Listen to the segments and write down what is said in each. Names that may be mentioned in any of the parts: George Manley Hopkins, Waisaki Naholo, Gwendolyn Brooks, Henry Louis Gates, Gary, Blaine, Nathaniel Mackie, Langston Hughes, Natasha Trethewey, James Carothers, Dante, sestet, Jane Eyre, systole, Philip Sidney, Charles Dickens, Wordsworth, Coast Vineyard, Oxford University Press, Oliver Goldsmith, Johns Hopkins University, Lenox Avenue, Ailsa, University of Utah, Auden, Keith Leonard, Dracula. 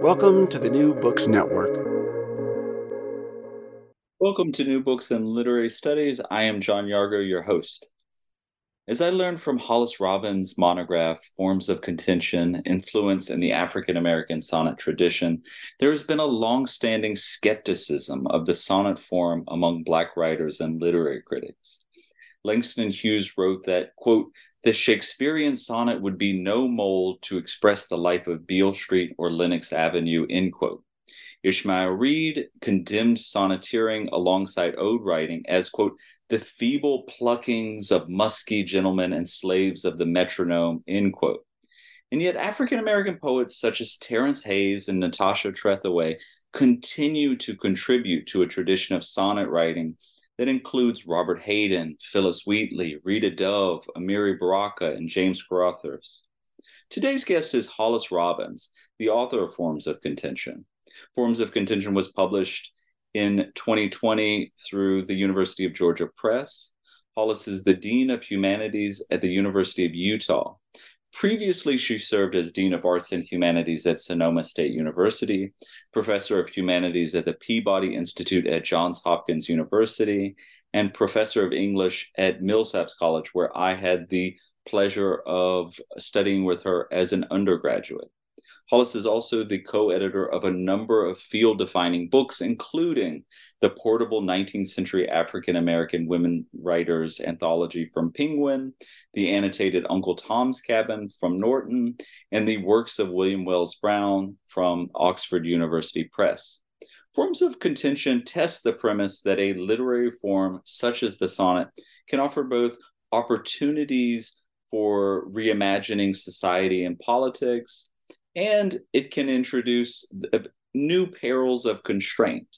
Welcome to the New Books Network. Welcome to New Books and Literary Studies. I am John Yargo, your host. As I learned from Hollis Robbins' monograph, Forms of Contention, Influence in the African-American Sonnet Tradition, there has been a long-standing skepticism of the sonnet form among Black writers and literary critics. Langston Hughes wrote that, quote, the Shakespearean sonnet would be no mold to express the life of Beale Street or Lenox Avenue, end quote. Ishmael Reed condemned sonneteering alongside ode writing as, quote, the feeble pluckings of musky gentlemen and slaves of the metronome, end quote. And yet African-American poets such as Terrance Hayes and Natasha Trethewey continue to contribute to a tradition of sonnet writing that includes Robert Hayden, Phyllis Wheatley, Rita Dove, Amiri Baraka, and James Carothers. Today's guest is Hollis Robbins, the author of Forms of Contention. Forms of Contention was published in 2020 through the University of Georgia Press. Hollis is the Dean of Humanities at the University of Utah. Previously, she served as Dean of Arts and Humanities at Sonoma State University, Professor of Humanities at the Peabody Institute at Johns Hopkins University, and Professor of English at Millsaps College, where I had the pleasure of studying with her as an undergraduate. Hollis is also the co-editor of a number of field-defining books, including the portable 19th century African-American women writers anthology from Penguin, the annotated Uncle Tom's Cabin from Norton, and the works of William Wells Brown from Oxford University Press. Forms of Contention test the premise that a literary form such as the sonnet can offer both opportunities for reimagining society and politics, and it can introduce new perils of constraint.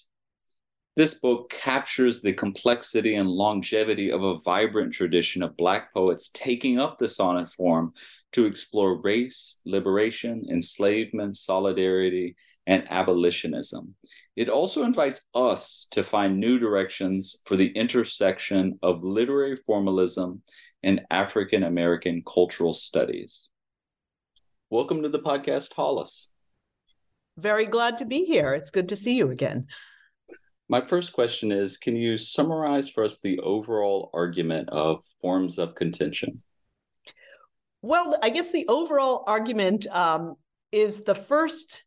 This book captures the complexity and longevity of a vibrant tradition of Black poets taking up the sonnet form to explore race, liberation, enslavement, solidarity, and abolitionism. It also invites us to find new directions for the intersection of literary formalism and African American cultural studies. Welcome to the podcast, Hollis. Very glad to be here. It's good to see you again. My first question is, can you summarize for us the overall argument of Forms of Contention? Well, I guess the overall argument is the first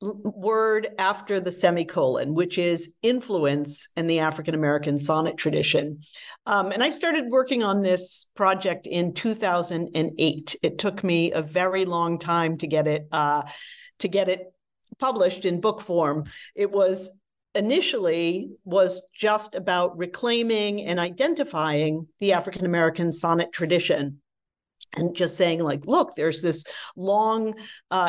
word after the semicolon, which is influence in the African-American sonnet tradition. And I started working on this project in 2008. It took me a very long time to get it published in book form. It was initially just about reclaiming and identifying the African-American sonnet tradition. And just saying, like, look, there's this long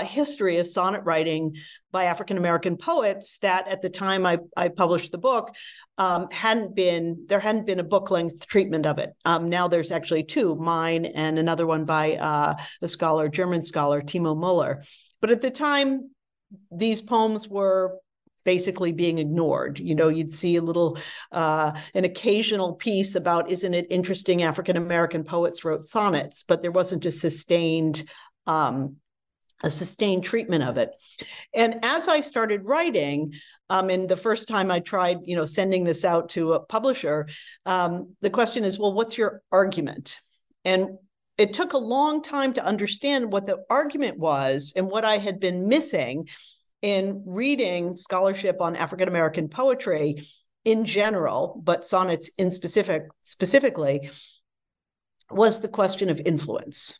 history of sonnet writing by African-American poets that at the time I published the book, there hadn't been a book length treatment of it. Now there's actually two, mine and another one by German scholar, Timo Müller. But at the time, these poems were basically being ignored. You know, you'd see a little, an occasional piece about, isn't it interesting African-American poets wrote sonnets, but there wasn't a sustained treatment of it. And as I started writing, and the first time I tried, sending this out to a publisher, the question is, well, what's your argument? And it took a long time to understand what the argument was and what I had been missing in reading scholarship on African-American poetry in general, but sonnets in specifically, was the question of influence,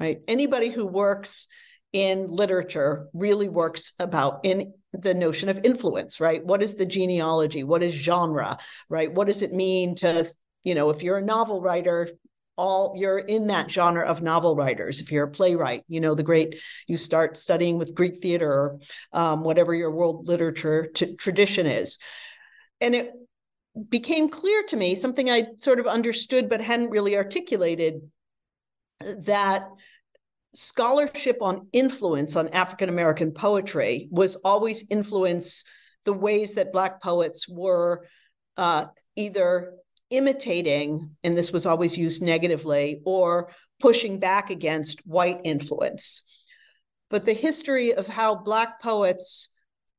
right? Anybody who works in literature really works about in the notion of influence, right? What is the genealogy? What is genre, right? What does it mean to, if you're a novel writer, you're in that genre of novel writers. If you're a playwright, you start studying with Greek theater or whatever your world literature tradition is. And it became clear to me, something I sort of understood but hadn't really articulated, that scholarship on influence on African-American poetry was always influence the ways that Black poets were either imitating, and this was always used negatively, or pushing back against white influence. but the history of how Black poets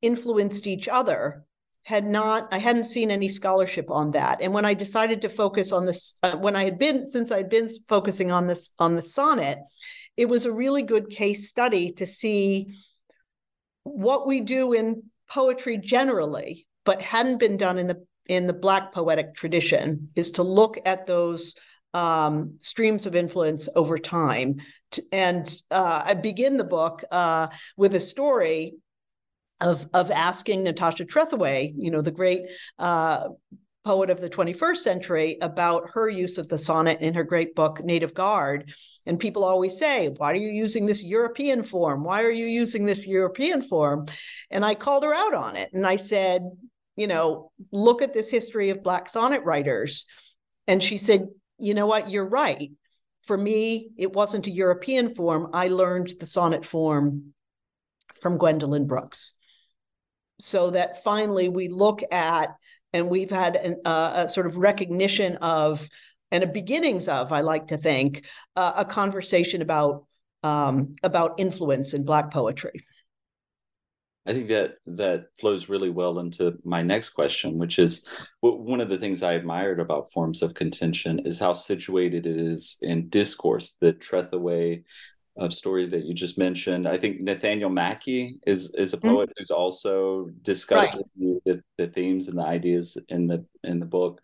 influenced each other I hadn't seen any scholarship on that. And when I decided to focus on this, since I'd been focusing on this, on the sonnet, it was a really good case study to see what we do in poetry generally, but hadn't been done in the Black poetic tradition, is to look at those streams of influence over time. I begin the book with a story of asking Natasha Trethewey, the great poet of the 21st century, about her use of the sonnet in her great book, Native Guard. And people always say, why are you using this European form? Why are you using this European form? And I called her out on it. And I said, look at this history of Black sonnet writers. And she said, you know what, you're right. For me, it wasn't a European form. I learned the sonnet form from Gwendolyn Brooks. So that finally we look at, and we've had a sort of recognition of, and a beginnings of, I like to think, a conversation about influence in Black poetry. I think that flows really well into my next question, which is one of the things I admired about Forms of Contention is how situated it is in discourse. The Trethewey story that you just mentioned. I think Nathaniel Mackie is a poet who's also discussed with you the themes and the ideas in the book.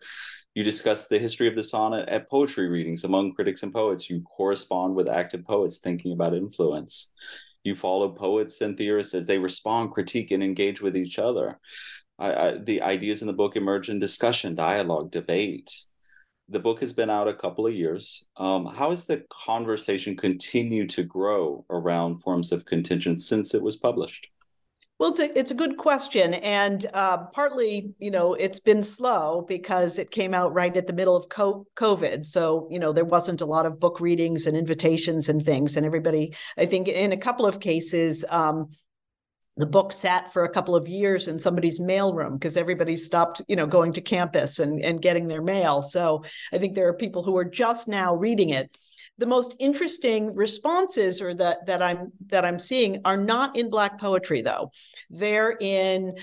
You discuss the history of the sonnet at poetry readings among critics and poets. You correspond with active poets thinking about influence. You follow poets and theorists as they respond, critique, and engage with each other. The ideas in the book emerge in discussion, dialogue, debate. The book has been out a couple of years. How has the conversation continued to grow around Forms of Contention since it was published? Well, it's a good question. And partly, it's been slow because it came out right at the middle of COVID. So, there wasn't a lot of book readings and invitations and things. And everybody, I think in a couple of cases, the book sat for a couple of years in somebody's mailroom because everybody stopped, going to campus and getting their mail. So I think there are people who are just now reading it. The most interesting responses that I'm seeing are not in Black poetry, though. They're in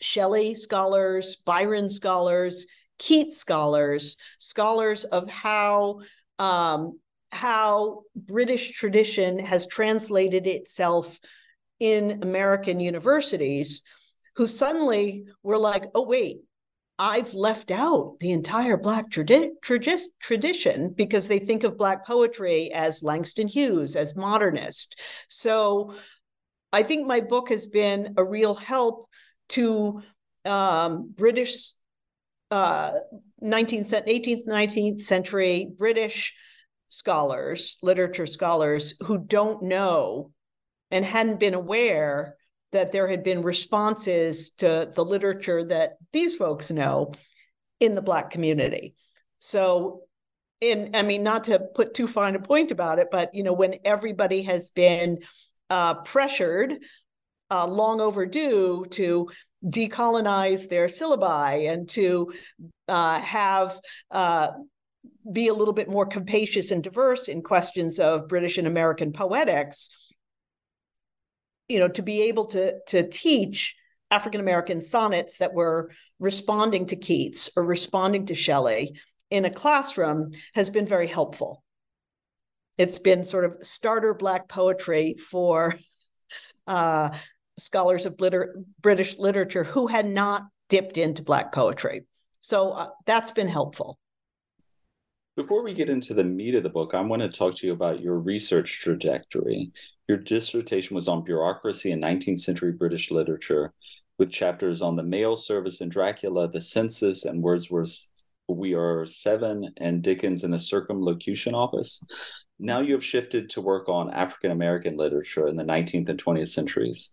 Shelley scholars, Byron scholars, Keats scholars, scholars of how British tradition has translated itself in American universities, who suddenly were like, oh, wait, I've left out the entire Black tradition, because they think of Black poetry as Langston Hughes, as modernist. So I think my book has been a real help to British 18th, 19th century British scholars, literature scholars, who don't know and hadn't been aware that there had been responses to the literature that these folks know in the Black community. So, not to put too fine a point about it, but, when everybody has been pressured, long overdue, to decolonize their syllabi and to be a little bit more capacious and diverse in questions of British and American poetics, to be able to teach African-American sonnets that were responding to Keats or responding to Shelley in a classroom has been very helpful. It's been sort of starter Black poetry for scholars of British literature who had not dipped into Black poetry. So that's been helpful. Before we get into the meat of the book, I want to talk to you about your research trajectory. Your dissertation was on bureaucracy in 19th century British literature, with chapters on the mail service in Dracula, the census, and Wordsworth's We Are Seven, and Dickens in the Circumlocution Office. Now you have shifted to work on African-American literature in the 19th and 20th centuries.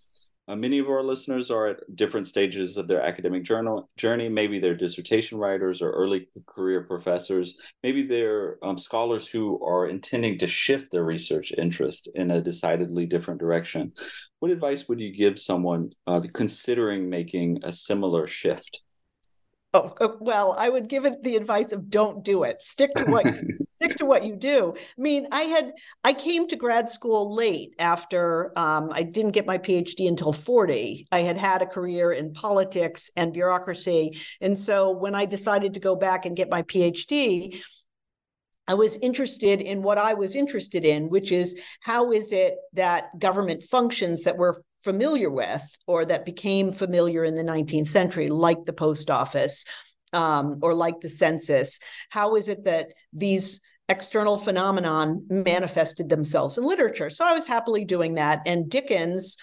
Many of our listeners are at different stages of their academic journey. Maybe they're dissertation writers or early career professors. Maybe they're scholars who are intending to shift their research interest in a decidedly different direction. What advice would you give someone considering making a similar shift? Oh, well, I would give it the advice of don't do it. Stick to what Stick to what you do. I mean, I came to grad school late after I didn't get my PhD until 40. I had had a career in politics and bureaucracy. And so when I decided to go back and get my PhD, I was interested in what I was interested in, which is how is it that government functions that we're familiar with or that became familiar in the 19th century, like the post office or like the census, how is it that these external phenomenon manifested themselves in literature? So I was happily doing that. And Dickens,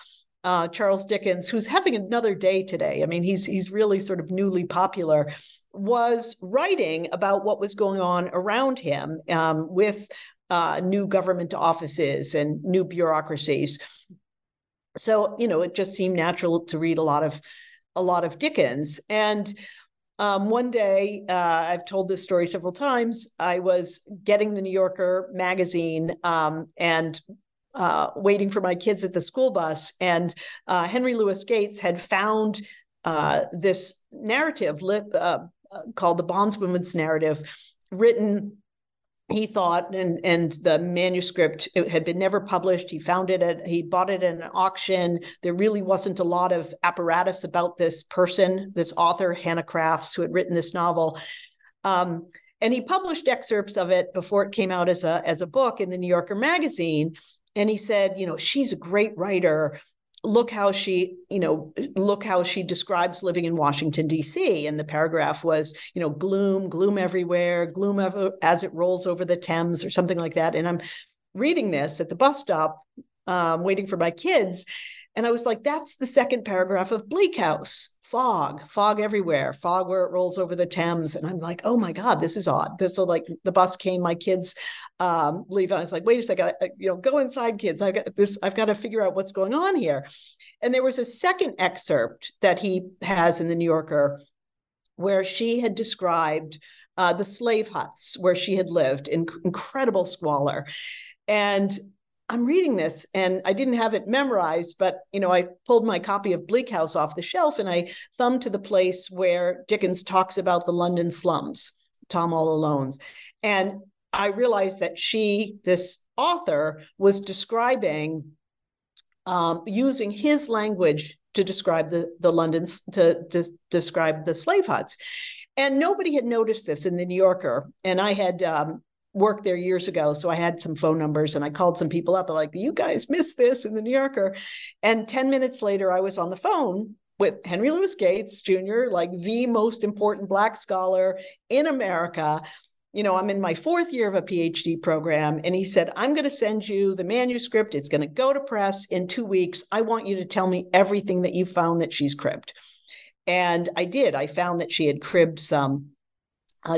Charles Dickens, who's having another day today, I mean, he's really sort of newly popular, was writing about what was going on around him with new government offices and new bureaucracies. So, you know, it just seemed natural to read a lot of Dickens. And one day, I've told this story several times, I was getting the New Yorker magazine and waiting for my kids at the school bus. And Henry Louis Gates had found this narrative called The Bondswoman's Narrative, written, he thought, and the manuscript, it had been never published. He found it, he bought it at an auction. There really wasn't a lot of apparatus about this person, this author, Hannah Crafts, who had written this novel. And he published excerpts of it before it came out as a book in the New Yorker magazine. And he said, you know, she's a great writer. Look how she describes living in Washington, D.C. And the paragraph was, you know, gloom everywhere, gloom as it rolls over the Thames or something like that. And I'm reading this at the bus stop, waiting for my kids. And I was like, that's the second paragraph of Bleak House, fog everywhere, fog where it rolls over the Thames. And I'm like, oh my God, this is odd. So like the bus came, my kids leave. And I was like, wait a second, go inside, kids. I've got to figure out what's going on here. And there was a second excerpt that he has in the New Yorker where she had described the slave huts where she had lived in incredible squalor. And I'm reading this and I didn't have it memorized, but, you know, I pulled my copy of Bleak House off the shelf and I thumbed to the place where Dickens talks about the London slums, Tom All Alone's. And I realized that she, this author, was describing, using his language to describe the London's, to describe the slave huts. And nobody had noticed this in the New Yorker. And I had, worked there years ago. So I had some phone numbers and I called some people up. I'm like, you guys missed this in the New Yorker. And 10 minutes later, I was on the phone with Henry Louis Gates Jr., like the most important Black scholar in America. You know, I'm in my fourth year of a PhD program. And he said, I'm going to send you the manuscript. It's going to go to press in 2 weeks. I want you to tell me everything that you found that she's cribbed. And I did. I found that she had cribbed some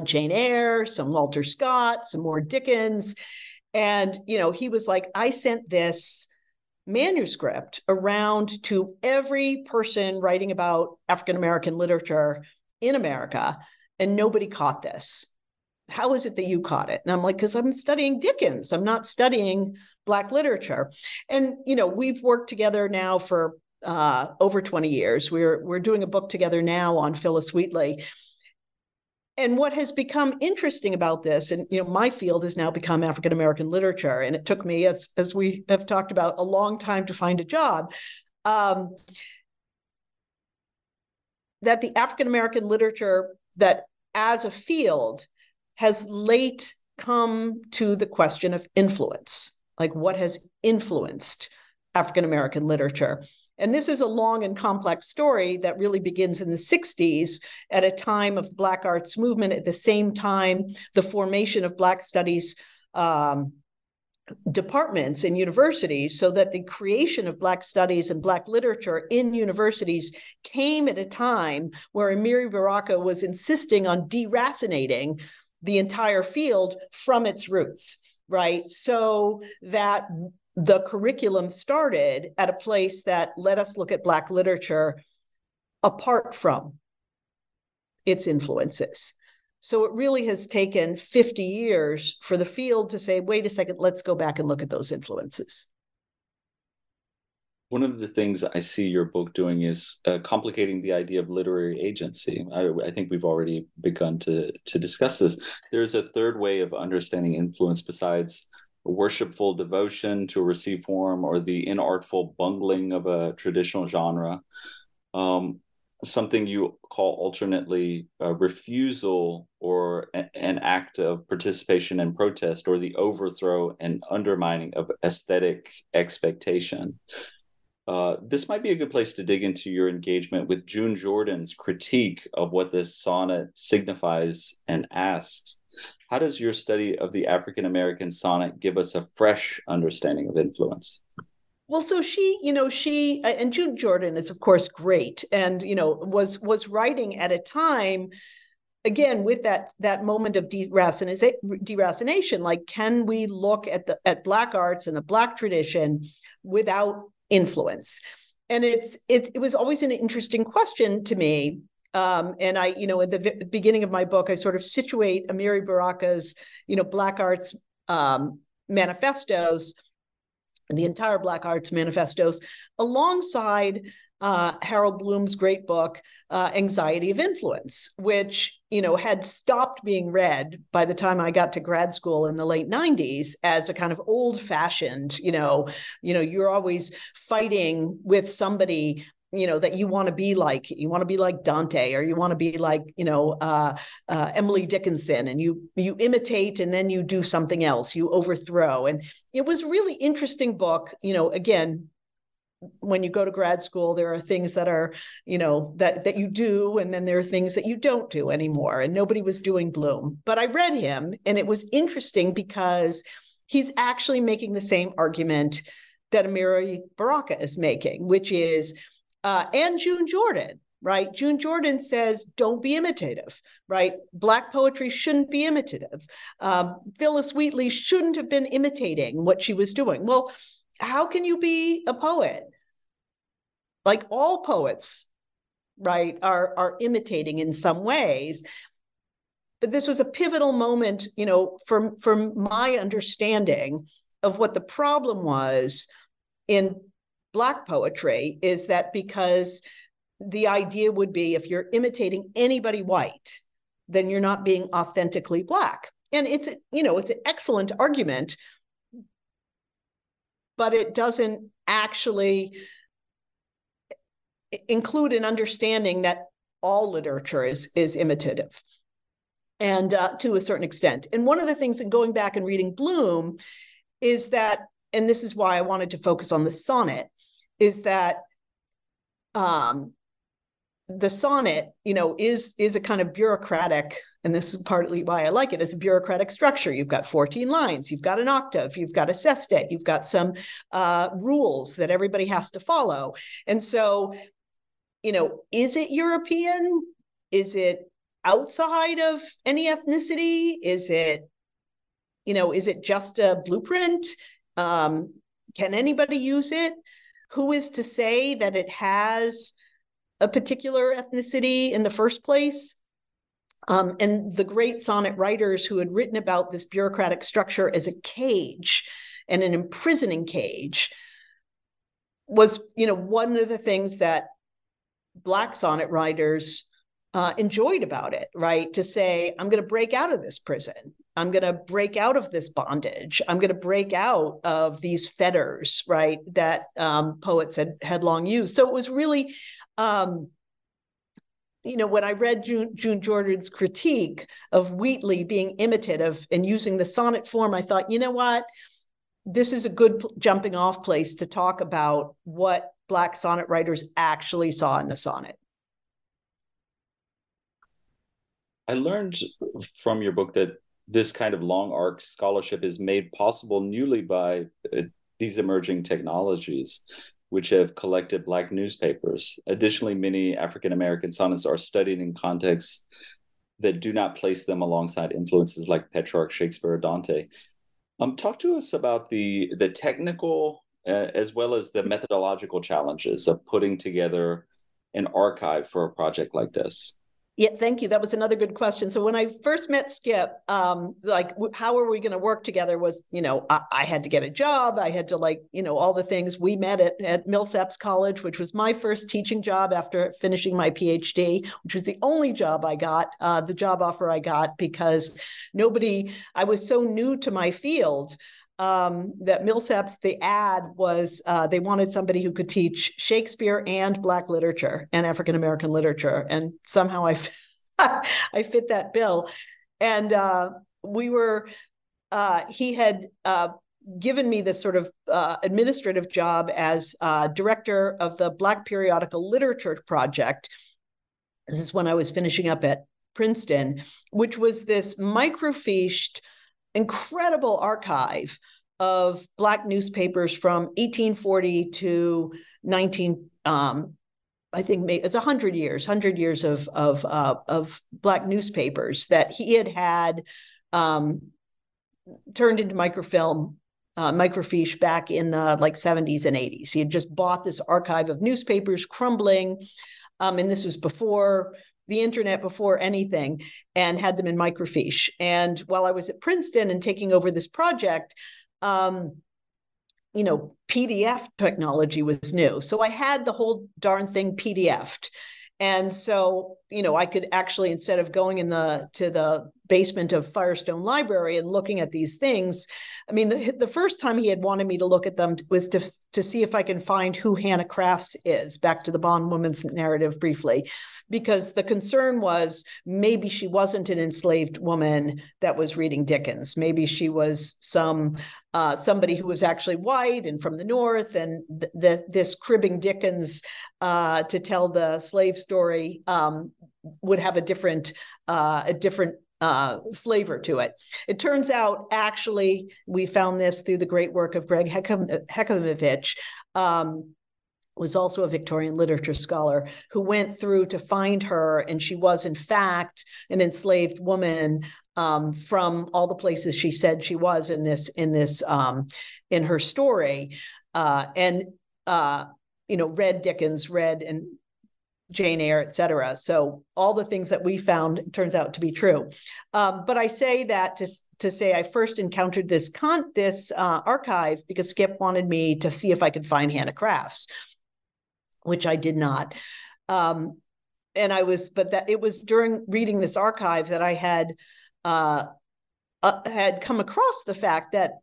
Jane Eyre, some Walter Scott, some more Dickens. And, you know, he was like, I sent this manuscript around to every person writing about African-American literature in America, and nobody caught this. How is it that you caught it? And I'm like, because I'm studying Dickens. I'm not studying Black literature. And, you know, we've worked together now for over 20 years. We're doing a book together now on Phyllis Wheatley. And what has become interesting about this, and, you know, my field has now become African-American literature, and it took me, as we have talked about, a long time to find a job, that the African-American literature that as a field has late come to the question of influence, like what has influenced African-American literature. And this is a long and complex story that really begins in the 60s at a time of the Black Arts Movement. At the same time, the formation of Black Studies departments in universities, so that the creation of Black Studies and Black literature in universities came at a time where Amiri Baraka was insisting on deracinating the entire field from its roots, right? So that the curriculum started at a place that let us look at Black literature apart from its influences. So it really has taken 50 years for the field to say, wait a second, let's go back and look at those influences. One of the things I see your book doing is complicating the idea of literary agency. I think we've already begun to discuss this. There's a third way of understanding influence besides worshipful devotion to a received form or the inartful bungling of a traditional genre, something you call alternately a refusal or an act of participation and protest, or the overthrow and undermining of aesthetic expectation. This might be a good place to dig into your engagement with June Jordan's critique of what the sonnet signifies and asks. How does your study of the African-American sonnet give us a fresh understanding of influence? Well, so she and June Jordan is, of course, great, and, you know, was writing at a time, again, with that moment of deracination, like, can we look at Black arts and the Black tradition without influence? And it was always an interesting question to me. And I, you know, at the beginning of my book, I sort of situate Amiri Baraka's, you know, Black arts manifestos, the entire Black Arts Manifestos, alongside Harold Bloom's great book, Anxiety of Influence, which, you know, had stopped being read by the time I got to grad school in the late 90s as a kind of old-fashioned, you know, you're always fighting with somebody, you know, that you want to be like. You want to be like Dante, or you want to be like, you know, Emily Dickinson, and you imitate, and then you do something else, you overthrow. And it was a really interesting book. You know, again, when you go to grad school, there are things that are, you know, that you do, and then there are things that you don't do anymore. And nobody was doing Bloom, but I read him, and it was interesting because he's actually making the same argument that Amiri Baraka is making, which is, and June Jordan, right? June Jordan says, don't be imitative, right? Black poetry shouldn't be imitative. Phyllis Wheatley shouldn't have been imitating what she was doing. Well, how can you be a poet? Like, all poets, right, are imitating in some ways. But this was a pivotal moment, you know, from my understanding of what the problem was in Black poetry, is that because the idea would be, if you're imitating anybody white, then you're not being authentically Black. And it's, you know, it's an excellent argument, but it doesn't actually include an understanding that all literature is imitative, and to a certain extent. And one of the things in going back and reading Bloom is that, and this is why I wanted to focus on the sonnet, is that the sonnet, you know, is a kind of bureaucratic, and this is partly why I like it, as a bureaucratic structure. You've got 14 lines, you've got an octave, you've got a sestet, you've got some rules that everybody has to follow. And so, you know, is it European? Is it outside of any ethnicity? Is it, you know, is it just a blueprint? Can anybody use it? Who is to say that it has a particular ethnicity in the first place? And the great sonnet writers who had written about this bureaucratic structure as a cage and an imprisoning cage was, you know, one of the things that Black sonnet writers enjoyed about it, right? To say, I'm going to break out of this prison. I'm going to break out of this bondage. I'm going to break out of these fetters, right, that poets had long used. So it was really, you know, when I read June Jordan's critique of Wheatley being imitative and using the sonnet form, I thought, you know what, this is a good jumping off place to talk about what Black sonnet writers actually saw in the sonnet. I learned from your book that this kind of long arc scholarship is made possible newly by these emerging technologies, which have collected Black newspapers. Additionally, many African-American sonnets are studied in contexts that do not place them alongside influences like Petrarch, Shakespeare, or Dante. Talk to us about the technical as well as the methodological challenges of putting together an archive for a project like this. Yeah, thank you. That was another good question. So when I first met Skip, like, how are we going to work together was, you know, I had to get a job. I had to, like, you know, all the things. We met at Millsaps College, which was my first teaching job after finishing my PhD, which was the only job I got, the job offer I got, because nobody, I was so new to my field. That Millsaps, the ad was, they wanted somebody who could teach Shakespeare and Black literature and African-American literature. And somehow I fit that bill. And we were, he had given me this sort of administrative job as director of the Black Periodical Literature Project. This is when I was finishing up at Princeton, which was this microfished incredible archive of Black newspapers from 1840 to 19, I think it's 100 years of Black newspapers that he had had turned into microfilm, microfiche back in the like 70s and 80s. He had just bought this archive of newspapers crumbling, and this was before the internet, before anything, and had them in microfiche. And while I was at Princeton and taking over this project, you know, PDF technology was new. So I had the whole darn thing PDF'd. And so, you know, I could actually, instead of going in to the basement of Firestone Library and looking at these things, I mean, the first time he had wanted me to look at them was to see if I can find who Hannah Crafts is, back to the bondwoman's narrative briefly, because the concern was maybe she wasn't an enslaved woman that was reading Dickens. Maybe she was somebody who was actually white and from the North, and this cribbing Dickens to tell the slave story would have a different flavor to it. It turns out, actually, we found this through the great work of Gregg Hecimovich, was also a Victorian literature scholar, who went through to find her, and she was, in fact, an enslaved woman from all the places she said she was in her story, and you know, read Dickens, and Jane Eyre, et cetera. So all the things that we found turns out to be true. But I say that to say I first encountered this archive because Skip wanted me to see if I could find Hannah Crafts, which I did not. But it was during reading this archive that I had come across the fact that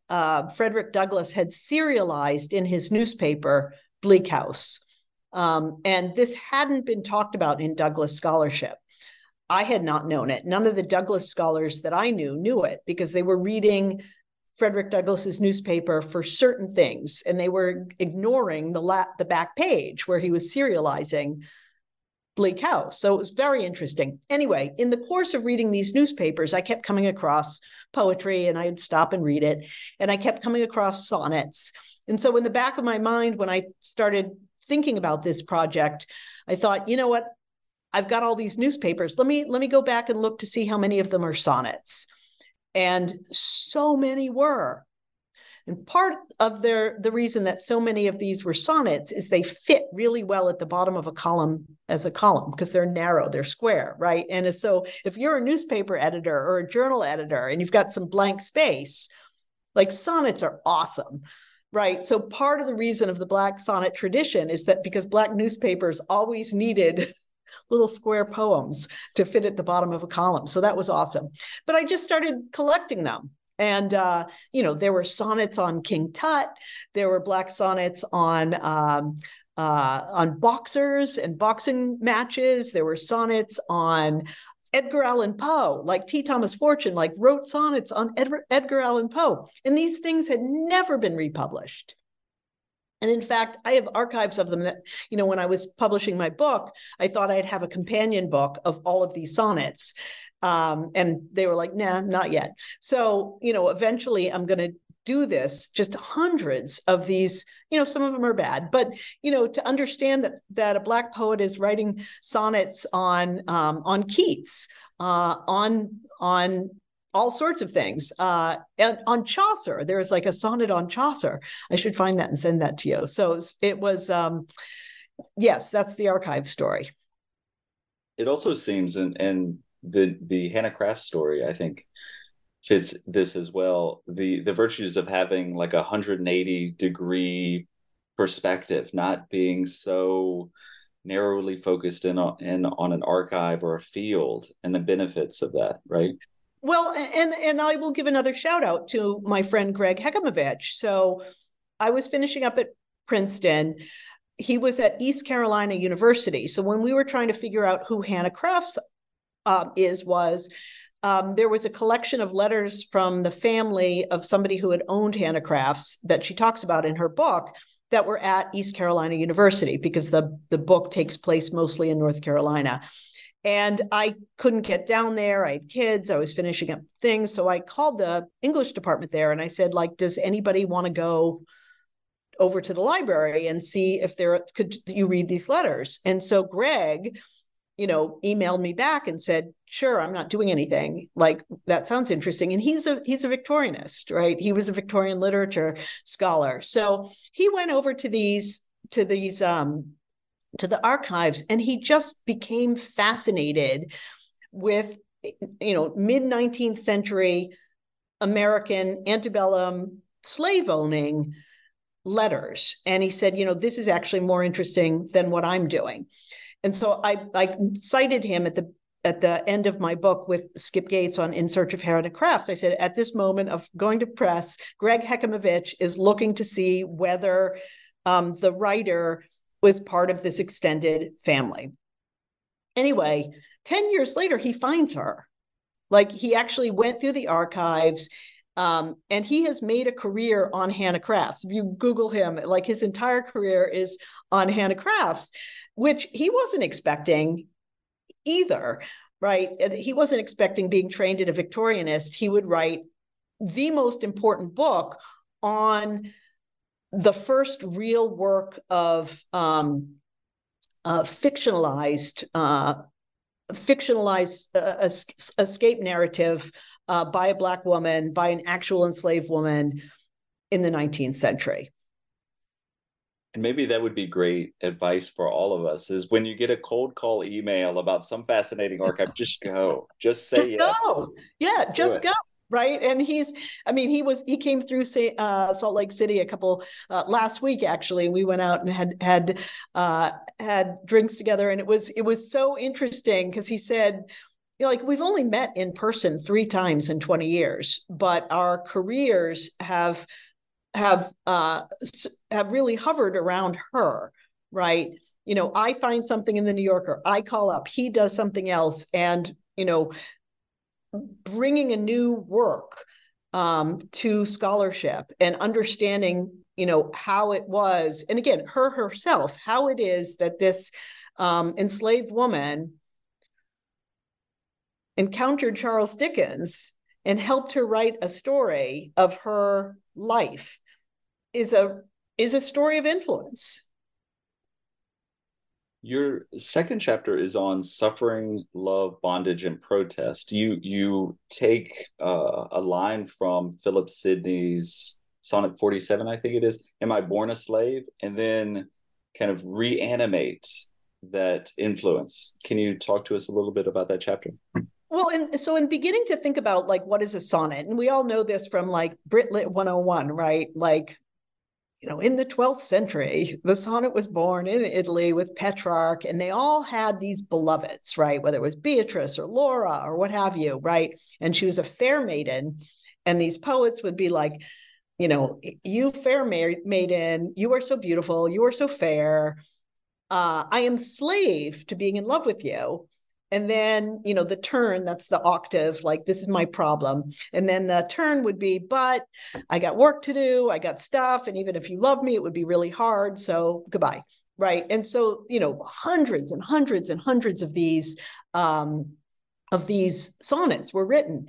Frederick Douglass had serialized in his newspaper Bleak House. And this hadn't been talked about in Douglass scholarship. I had not known it. None of the Douglass scholars that I knew it, because they were reading Frederick Douglass's newspaper for certain things, and they were ignoring the back page where he was serializing Bleak House. So it was very interesting. Anyway, in the course of reading these newspapers, I kept coming across poetry, and I'd stop and read it, and I kept coming across sonnets. And so in the back of my mind, when I started thinking about this project, I thought, you know what, I've got all these newspapers. Let me go back and look to see how many of them are sonnets. And so many were. And part of the reason that so many of these were sonnets is they fit really well at the bottom of a column as a column, because they're narrow, they're square, right? And so if you're a newspaper editor or a journal editor and you've got some blank space, like, sonnets are awesome. Right. So part of the reason of the Black sonnet tradition is that because Black newspapers always needed little square poems to fit at the bottom of a column. So that was awesome. But I just started collecting them. And, you know, there were sonnets on King Tut. There were Black sonnets on boxers and boxing matches. There were sonnets on Edgar Allan Poe, like T. Thomas Fortune, like, wrote sonnets on Edgar Allan Poe. And these things had never been republished. And in fact, I have archives of them that, you know, when I was publishing my book, I thought I'd have a companion book of all of these sonnets. And they were like, nah, not yet. So, you know, eventually I'm going to do this, just hundreds of these, you know, some of them are bad, but, you know, to understand that a Black poet is writing sonnets on Keats, on all sorts of things, and on Chaucer. There is like a sonnet on Chaucer. I should find that and send that to you. So it was yes, that's the archive story. it also seems, and the Hannah Crafts story, I think, fits this as well. The virtues of having like a 180-degree perspective, not being so narrowly focused in on an archive or a field, and the benefits of that, right? Well, and I will give another shout out to my friend Gregg Hecimovich. So I was finishing up at Princeton. He was at East Carolina University. So when we were trying to figure out who Hannah Crafts there was a collection of letters from the family of somebody who had owned Hannah Crafts that she talks about in her book that were at East Carolina University, because the book takes place mostly in North Carolina. And I couldn't get down there. I had kids. I was finishing up things. So I called the English department there and I said, like, does anybody want to go over to the library and see if could you read these letters? And so Gregg, emailed me back and said, sure, I'm not doing anything. Like, that sounds interesting. And he's a Victorianist, right? He was a Victorian literature scholar. So he went over to the archives, and he just became fascinated with, mid-19th century American antebellum slave owning letters. And he said, this is actually more interesting than what I'm doing. And so I cited him at the end of my book with Skip Gates on In Search of Hannah Crafts. I said, at this moment of going to press, Gregg Hecimovich is looking to see whether the writer was part of this extended family. Anyway, 10 years later, he finds her. Like, he actually went through the archives, and he has made a career on Hannah Crafts. If you Google him, like, his entire career is on Hannah Crafts, which he wasn't expecting either, right? He wasn't expecting, being trained in a Victorianist, he would write the most important book on the first real work of fictionalized escape narrative by a Black woman, by an actual enslaved woman in the 19th century. And maybe that would be great advice for all of us, is when you get a cold call email about some fascinating archive, just go, just say, go. Yeah, just go. Right. And he came through Salt Lake City last week, actually. We went out and had drinks together. And it was so interesting, because he said, we've only met in person 3 times in 20 years, but our careers have really hovered around her. Right. I find something in the New Yorker, I call up, he does something else. And, bringing a new work to scholarship and understanding, how it was, and again, her herself, how it is that this enslaved woman encountered Charles Dickens and helped her write a story of her life, is a story of influence. Your second chapter is on suffering, love, bondage, and protest. You take a line from Philip Sidney's Sonnet 47, I think it is, "Am I Born a Slave?" and then kind of reanimate that influence. Can you talk to us a little bit about that chapter? Well, and so in beginning to think about, like, what is a sonnet? And we all know this from, like, Brit Lit 101, right? Like, in the 12th century, the sonnet was born in Italy with Petrarch, and they all had these beloveds, right? Whether it was Beatrice or Laura or what have you, right? And she was a fair maiden. And these poets would be like, you fair maiden, you are so beautiful, you are so fair. I am slave to being in love with you. And then, the turn, that's the octave, like, this is my problem. And then the turn would be, but I got work to do, I got stuff. And even if you love me, it would be really hard. So goodbye. Right. And so, hundreds and hundreds and hundreds of these sonnets were written.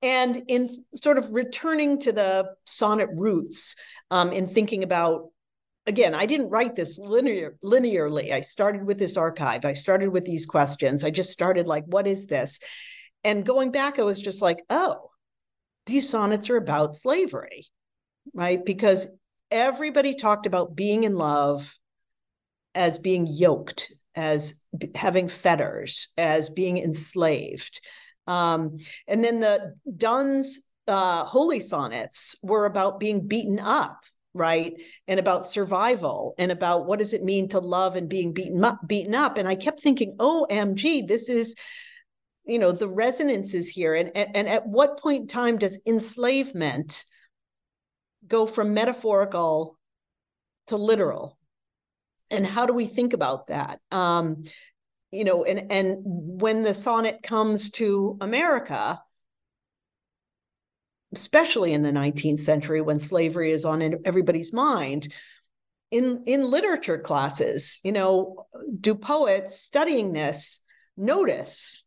And in sort of returning to the sonnet roots, in thinking about, again, I didn't write this linearly. I started with this archive. I started with these questions. I just started, like, what is this? And going back, I was just like, oh, these sonnets are about slavery, right? Because everybody talked about being in love as being yoked as having fetters, as being enslaved. And then the Donne's holy sonnets were about being beaten up, right? And about survival and about what does it mean to love and being beaten up. And I kept thinking, OMG, this is, you know, the resonance is here. And at what point in time does enslavement go from metaphorical to literal? And how do we think about that? You know, and when the sonnet comes to America, especially in the 19th century when slavery is on everybody's mind, in literature classes, you know, do poets studying this notice,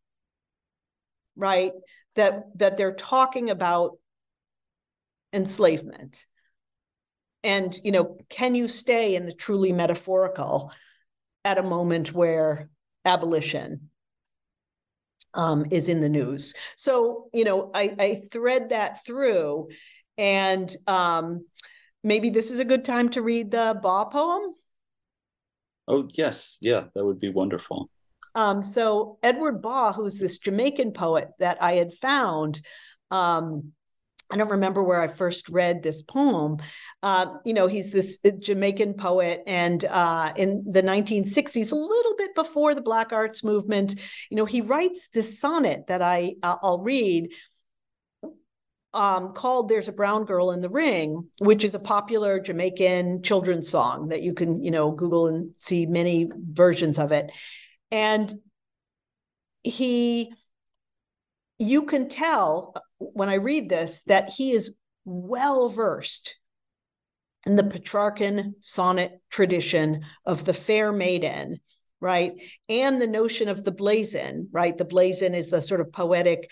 right, that they're talking about enslavement? And, you know, can you stay in the truly metaphorical at a moment where abolition is in the news? So, you know, I thread that through, and maybe this is a good time to read the Baugh poem. Oh, yes. Yeah, that would be wonderful. So Edward Baugh, who's this Jamaican poet that I had found, I don't remember where I first read this poem. You know, he's this Jamaican poet, and in the 1960s, a little bit before the Black Arts Movement, you know, he writes this sonnet that I'll read called There's a Brown Girl in the Ring, which is a popular Jamaican children's song that you can, you know, Google and see many versions of it. And you can tell when I read this that he is well-versed in the Petrarchan sonnet tradition of the fair maiden, right? And the notion of the blazon, right? The blazon is the sort of poetic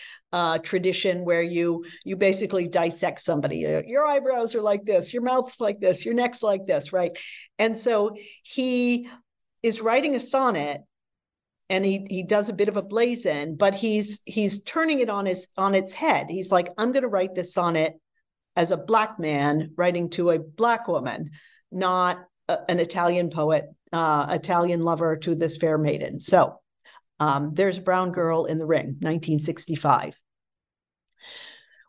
tradition where you basically dissect somebody. Your eyebrows are like this, your mouth's like this, your neck's like this, right? And so he is writing a sonnet, and he does a bit of a blazon, but he's turning it on its head. He's like, I'm going to write this sonnet as a Black man writing to a Black woman, not an Italian poet, Italian lover to this fair maiden. So There's a Brown Girl in the Ring, 1965.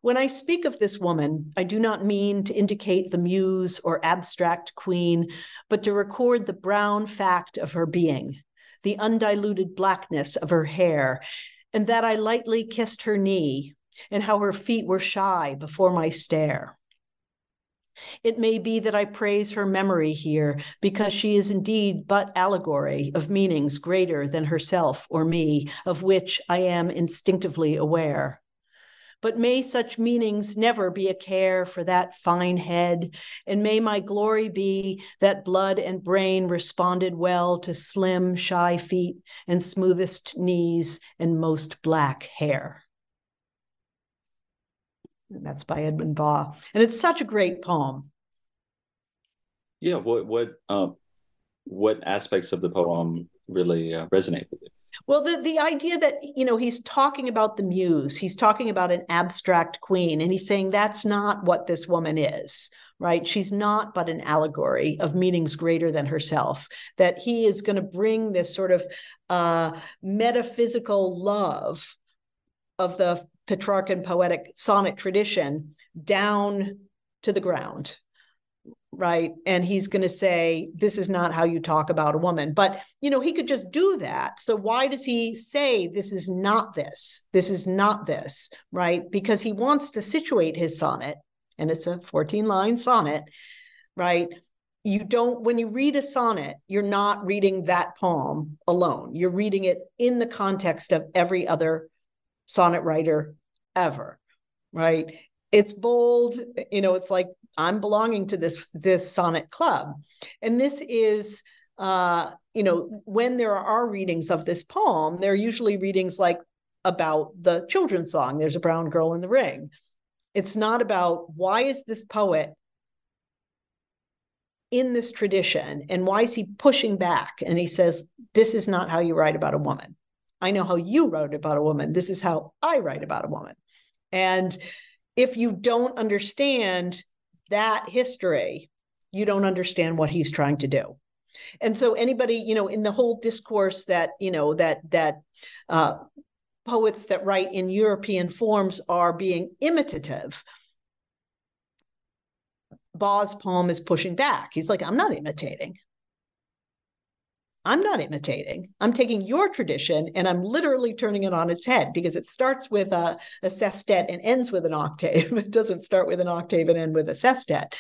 When I speak of this woman, I do not mean to indicate the muse or abstract queen, but to record the brown fact of her being, the undiluted blackness of her hair, and that I lightly kissed her knee, and how her feet were shy before my stare. It may be that I praise her memory here, because she is indeed but allegory of meanings greater than herself or me, of which I am instinctively aware. But may such meanings never be a care for that fine head, and may my glory be that blood and brain responded well to slim, shy feet and smoothest knees and most black hair. And that's by Edmund Baugh. And it's such a great poem. Yeah, what aspects of the poem really resonate with you? Well, the idea that, you know, he's talking about the muse, he's talking about an abstract queen, and he's saying that's not what this woman is, right? She's not but an allegory of meanings greater than herself, that he is going to bring this sort of metaphysical love of the Petrarchan poetic sonnet tradition down to the ground, right? And he's going to say, this is not how you talk about a woman. But, you know, he could just do that. So why does he say this is not this? This is not this, right? Because he wants to situate his sonnet, and it's a 14-line sonnet, right? When you read a sonnet, you're not reading that poem alone. You're reading it in the context of every other sonnet writer ever, right? It's bold, you know, it's like, I'm belonging to this sonnet club. And this is, you know, when there are readings of this poem, there are usually readings like about the children's song, There's a Brown Girl in the Ring. It's not about why is this poet in this tradition and why is he pushing back? And he says, this is not how you write about a woman. I know how you wrote about a woman. This is how I write about a woman. And if you don't understand that history, you don't understand what he's trying to do. And so anybody, you know, in the whole discourse that, you know, that poets that write in European forms are being imitative, Baugh's poem is pushing back. He's like, I'm not imitating. I'm not imitating. I'm taking your tradition and I'm literally turning it on its head, because it starts with a sestet and ends with an octave. It doesn't start with an octave and end with a sestet.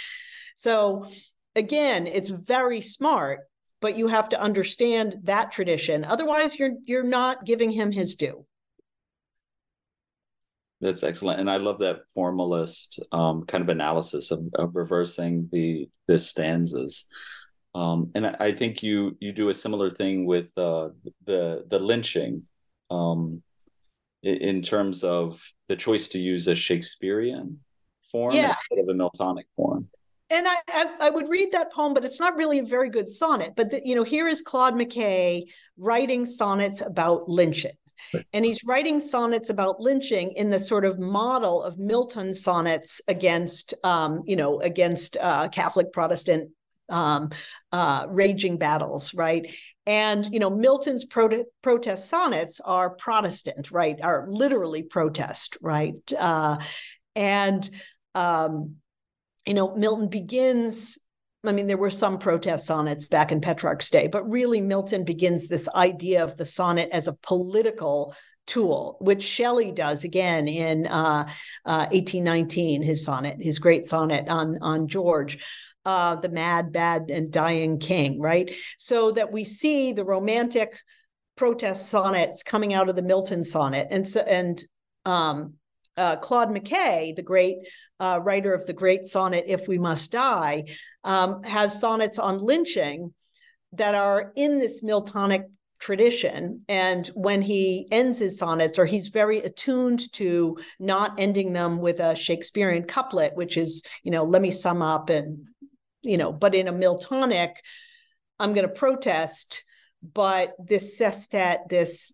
So again, it's very smart, but you have to understand that tradition. Otherwise, you're not giving him his due. That's excellent. And I love that formalist kind of analysis of reversing the stanzas. And I think you do a similar thing with the lynching in terms of the choice to use a Shakespearean form instead of a Miltonic form. And I would read that poem, but it's not really a very good sonnet. But, here is Claude McKay writing sonnets about lynchings. And he's writing sonnets about lynching in the sort of model of Milton's sonnets against Catholic Protestant raging battles, right? And, Milton's protest sonnets are Protestant, right? Are literally protest, right? Milton begins, there were some protest sonnets back in Petrarch's day, but really Milton begins this idea of the sonnet as a political tool, which Shelley does again in 1819, his great sonnet on George, the mad, bad, and dying king, right? So that we see the romantic protest sonnets coming out of the Milton sonnet. And Claude McKay, the great writer of the great sonnet, If We Must Die, has sonnets on lynching that are in this Miltonic tradition. And when he ends his sonnets, or he's very attuned to not ending them with a Shakespearean couplet, which is, let me sum up and, but in a Miltonic, I'm going to protest, but this sestet, this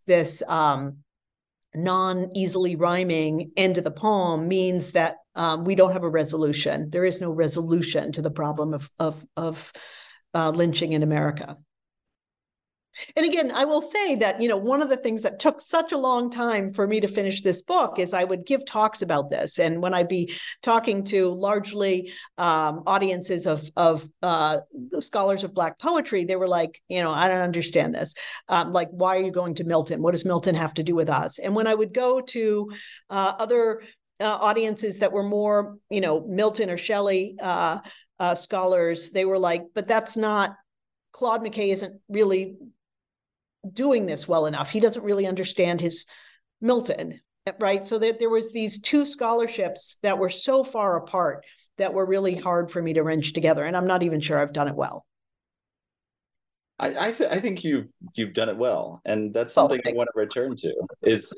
non-easily rhyming end of the poem means that we don't have a resolution. There is no resolution to the problem of lynching in America. And again, I will say that, one of the things that took such a long time for me to finish this book is I would give talks about this. And when I'd be talking to largely audiences of scholars of Black poetry, they were like, I don't understand this. Like, why are you going to Milton? What does Milton have to do with us? And when I would go to other audiences that were more, Milton or Shelley scholars, they were like, but that's not, Claude McKay isn't really doing this well enough. He doesn't really understand his Milton, right? So there was these two scholarships that were so far apart that were really hard for me to wrench together. And I'm not even sure I've done it well. I think you've done it well. And that's something I want to return to is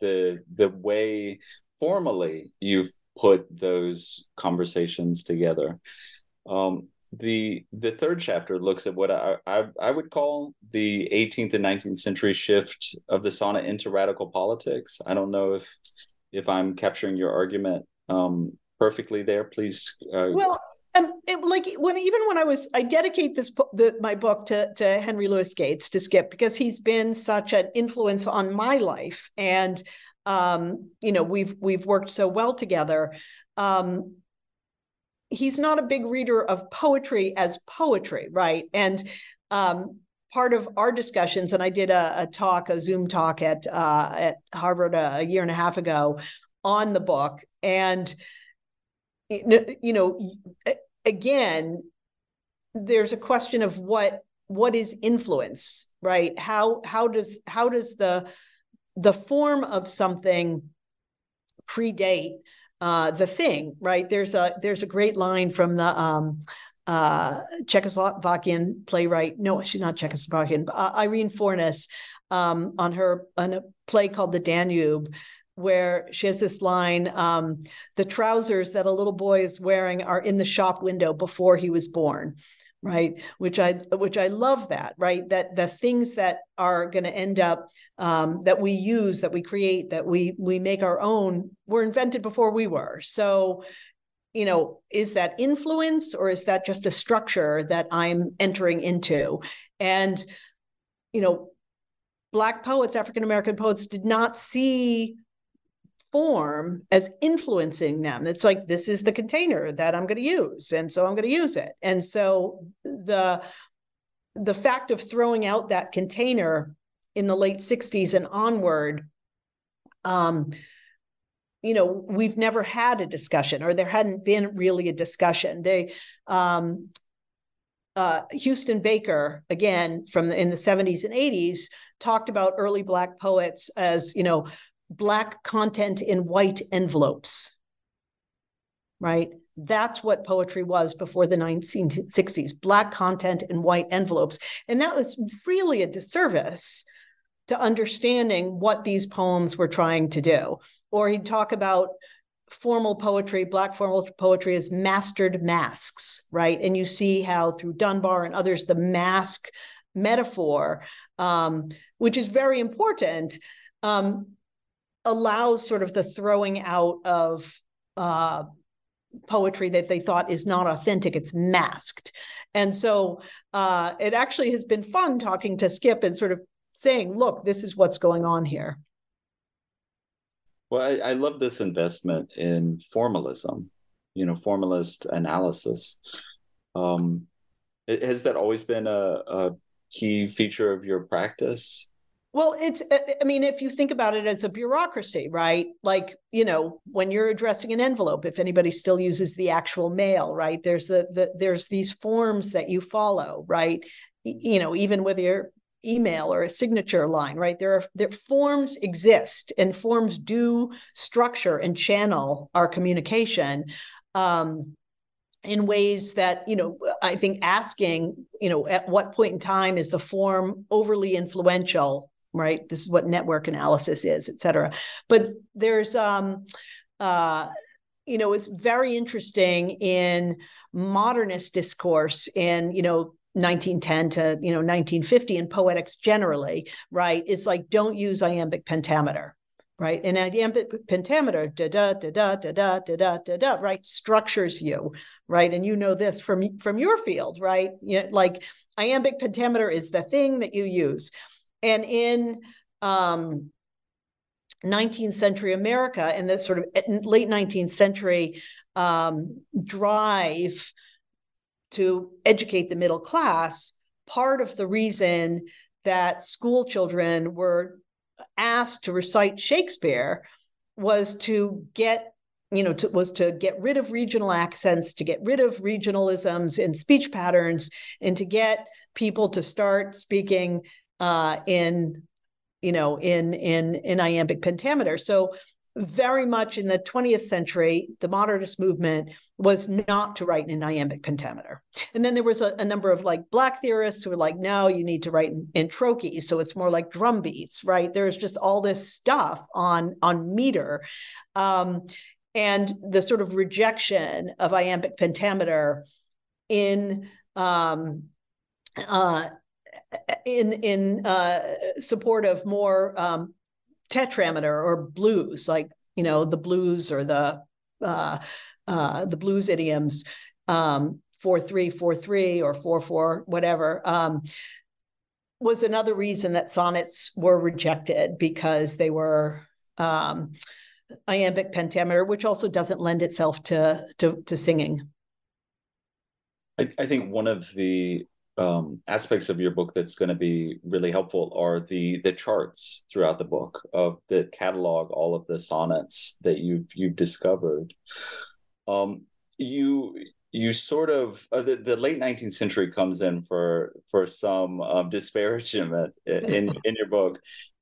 the way formally you've put those conversations together. The third chapter looks at what I would call the 18th and 19th century shift of the sonnet into radical politics. I don't know if I'm capturing your argument perfectly there. Please. I dedicate my book to Henry Louis Gates, to Skip, because he's been such an influence on my life, and we've worked so well together. He's not a big reader of poetry as poetry, right? And part of our discussions, and I did a Zoom talk at Harvard a year and a half ago on the book. And, again, there's a question of what is influence, right? How does the form of something predate the thing, right? There's a great line from the Czechoslovakian playwright. No, she's not Czechoslovakian. Irene Fornes, on a play called The Danube, where she has this line: "The trousers that a little boy is wearing are in the shop window before he was born," right? Which I love that, right? That the things that are going to end up that we use, that we create, that we make our own, were invented before we were. So you know, is that influence or is that just a structure that I'm entering into? And, you know, Black poets, African-American poets did not see form as influencing them. It's like, this is the container that I'm going to use, and so I'm going to use it. And so the fact of throwing out that container in the late 60s and onward, you know, we've never had a discussion, or there hadn't been really a discussion. They, Houston Baker, again, in the 70s and 80s, talked about early Black poets as, you know, Black content in white envelopes, right? That's what poetry was before the 1960s, Black content in white envelopes. And that was really a disservice to understanding what these poems were trying to do. Or he'd talk about formal poetry, Black formal poetry, as mastered masks, right? And you see how through Dunbar and others, the mask metaphor, which is very important, allows sort of the throwing out of poetry that they thought is not authentic, it's masked. And so it actually has been fun talking to Skip and sort of saying, look, this is what's going on here. Well, I love this investment in formalism, you know, formalist analysis. Has that always been a key feature of your practice? Well, it's, I mean, if you think about it as a bureaucracy, right? Like, you know, when you're addressing an envelope, if anybody still uses the actual mail, right? There's there's these forms that you follow, right? You know, even with your email or a signature line, right? There forms exist, and forms do structure and channel our communication in ways that, you know, I think asking, you know, at what point in time is the form overly influential, right? This is what network analysis is, et cetera. But there's, you know, it's very interesting in modernist discourse in, you know, 1910 to, you know, 1950 and poetics generally, right? It's like, don't use iambic pentameter, right? And iambic pentameter, da-da, da-da, da-da, da-da, da-da, right? Structures you, right? And you know this from your field, right? You know, like iambic pentameter is the thing that you use. And in 19th century America, and that sort of late 19th century drive to educate the middle class, part of the reason that school children were asked to recite Shakespeare was to get, you know, was to get rid of regional accents, to get rid of regionalisms in speech patterns, and to get people to start speaking in, you know, in iambic pentameter. So very much in the 20th century, the modernist movement was not to write in iambic pentameter. And then there was a number of like Black theorists who were like, no, you need to write in trochees. So it's more like drum beats, right? There's just all this stuff on meter. And the sort of rejection of iambic pentameter in support of more tetrameter or blues, like, you know, the blues or the blues idioms, 4-3, 4-3 or 4-4, whatever, was another reason that sonnets were rejected, because they were iambic pentameter, which also doesn't lend itself to singing. I think one of the aspects of your book that's going to be really helpful are the charts throughout the book that catalog all of the sonnets that you've discovered. You sort of the late 19th century comes in for some disparagement in your book.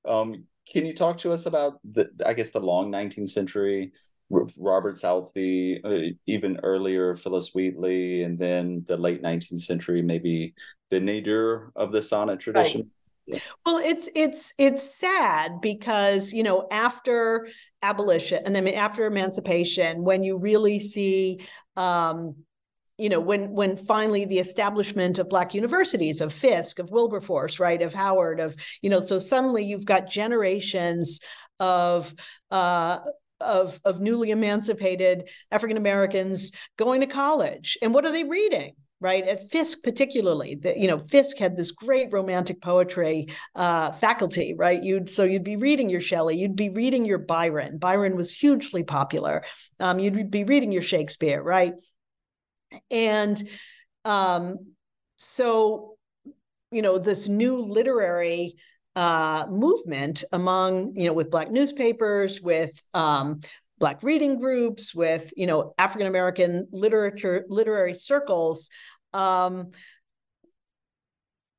Can you talk to us about the long 19th century? Robert Southey, even earlier Phyllis Wheatley, and then the late 19th century, maybe the nadir of the sonnet tradition. Right. Yeah. Well, it's sad because, you know, after abolition, and I mean after emancipation, when you really see, you know, when finally the establishment of Black universities, of Fisk, of Wilberforce, right, of Howard, of, you know, so suddenly you've got generations of of newly emancipated African-Americans going to college. And what are they reading? Right. At Fisk, particularly, Fisk had this great romantic poetry faculty. Right. So you'd be reading your Shelley. You'd be reading your Byron. Byron was hugely popular. You'd be reading your Shakespeare. Right. And so this new literary movement among, with Black newspapers, with Black reading groups, with African-American literary circles. I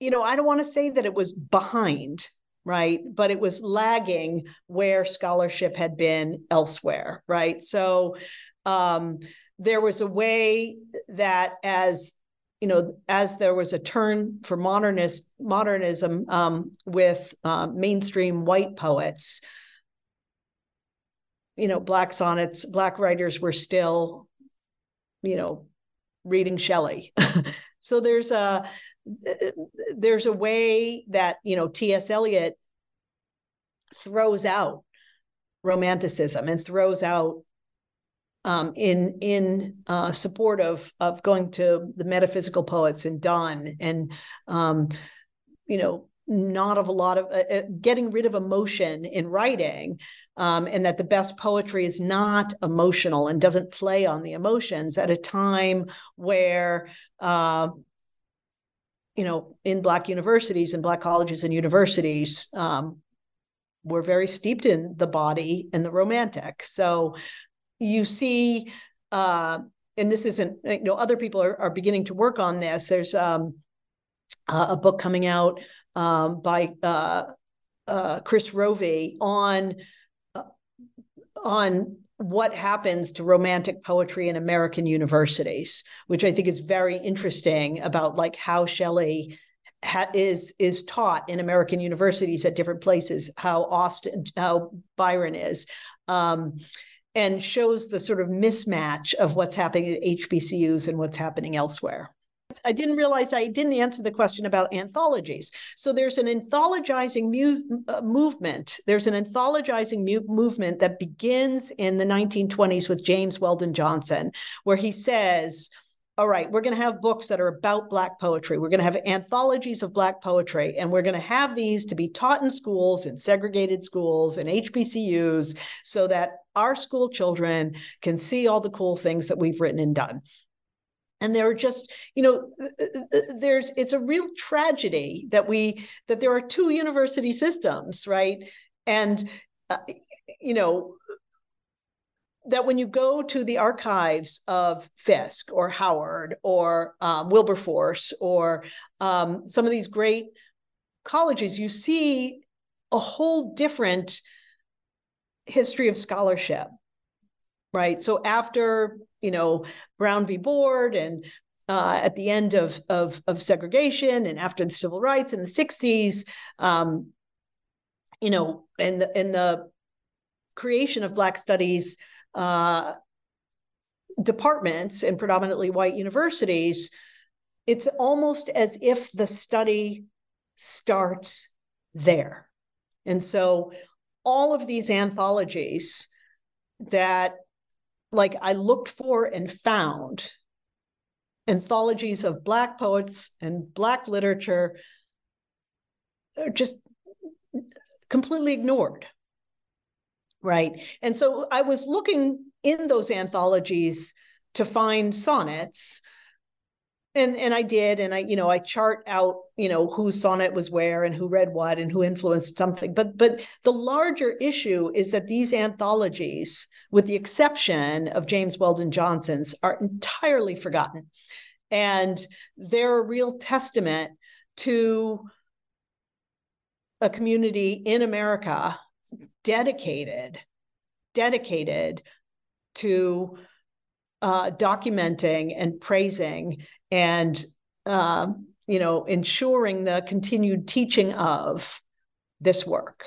don't want to say that it was behind, right? But it was lagging where scholarship had been elsewhere, right? So there was a way that as there was a turn for modernism with mainstream white poets, Black sonnets, Black writers were still, reading Shelley. So there's a way that, T.S. Eliot throws out romanticism and throws out in support of going to the metaphysical poets and Donne and, not of a lot of getting rid of emotion in writing, and that the best poetry is not emotional and doesn't play on the emotions at a time where, in Black universities and Black colleges and universities, we're very steeped in the body and the romantic. So you see, and this isn't, other people are beginning to work on this. There's a book coming out by Chris Rovey on what happens to romantic poetry in American universities, which I think is very interesting about how Shelley is taught in American universities at different places, how Byron is, and shows the sort of mismatch of what's happening at HBCUs and what's happening elsewhere. I didn't realize I didn't answer the question about anthologies. So there's an anthologizing movement. There's an anthologizing movement that begins in the 1920s with James Weldon Johnson, where he says, all right, we're going to have books that are about Black poetry. We're going to have anthologies of Black poetry, and we're going to have these to be taught in schools, in segregated schools, in HBCUs, so that our school children can see all the cool things that we've written and done. And there are just, it's a real tragedy that there are two university systems, right? And, that when you go to the archives of Fisk or Howard or Wilberforce or some of these great colleges, you see a whole different history of scholarship, right? So after, Brown v. Board and at the end of segregation and after the civil rights in the 60s, and the creation of Black studies departments in predominantly white universities, it's almost as if the study starts there. And so all of these anthologies that I looked for and found, anthologies of Black poets and Black literature, are just completely ignored, right? And so I was looking in those anthologies to find sonnets, and I did, and I chart out, whose sonnet was where and who read what and who influenced something. But the larger issue is that these anthologies, with the exception of James Weldon Johnson's, are entirely forgotten. And they're a real testament to a community in America dedicated to documenting and praising and, ensuring the continued teaching of this work.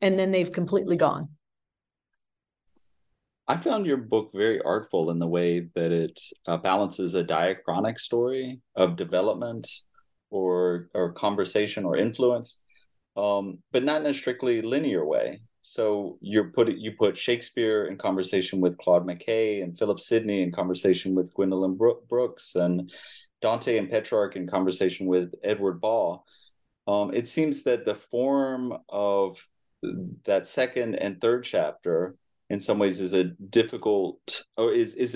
And then they've completely gone. I found your book very artful in the way that it balances a diachronic story of development or conversation or influence, but not in a strictly linear way. So you put Shakespeare in conversation with Claude McKay, and Philip Sidney in conversation with Gwendolyn Brooks, and Dante and Petrarch in conversation with Edward Ball. It seems that the form of that second and third chapter in some ways is a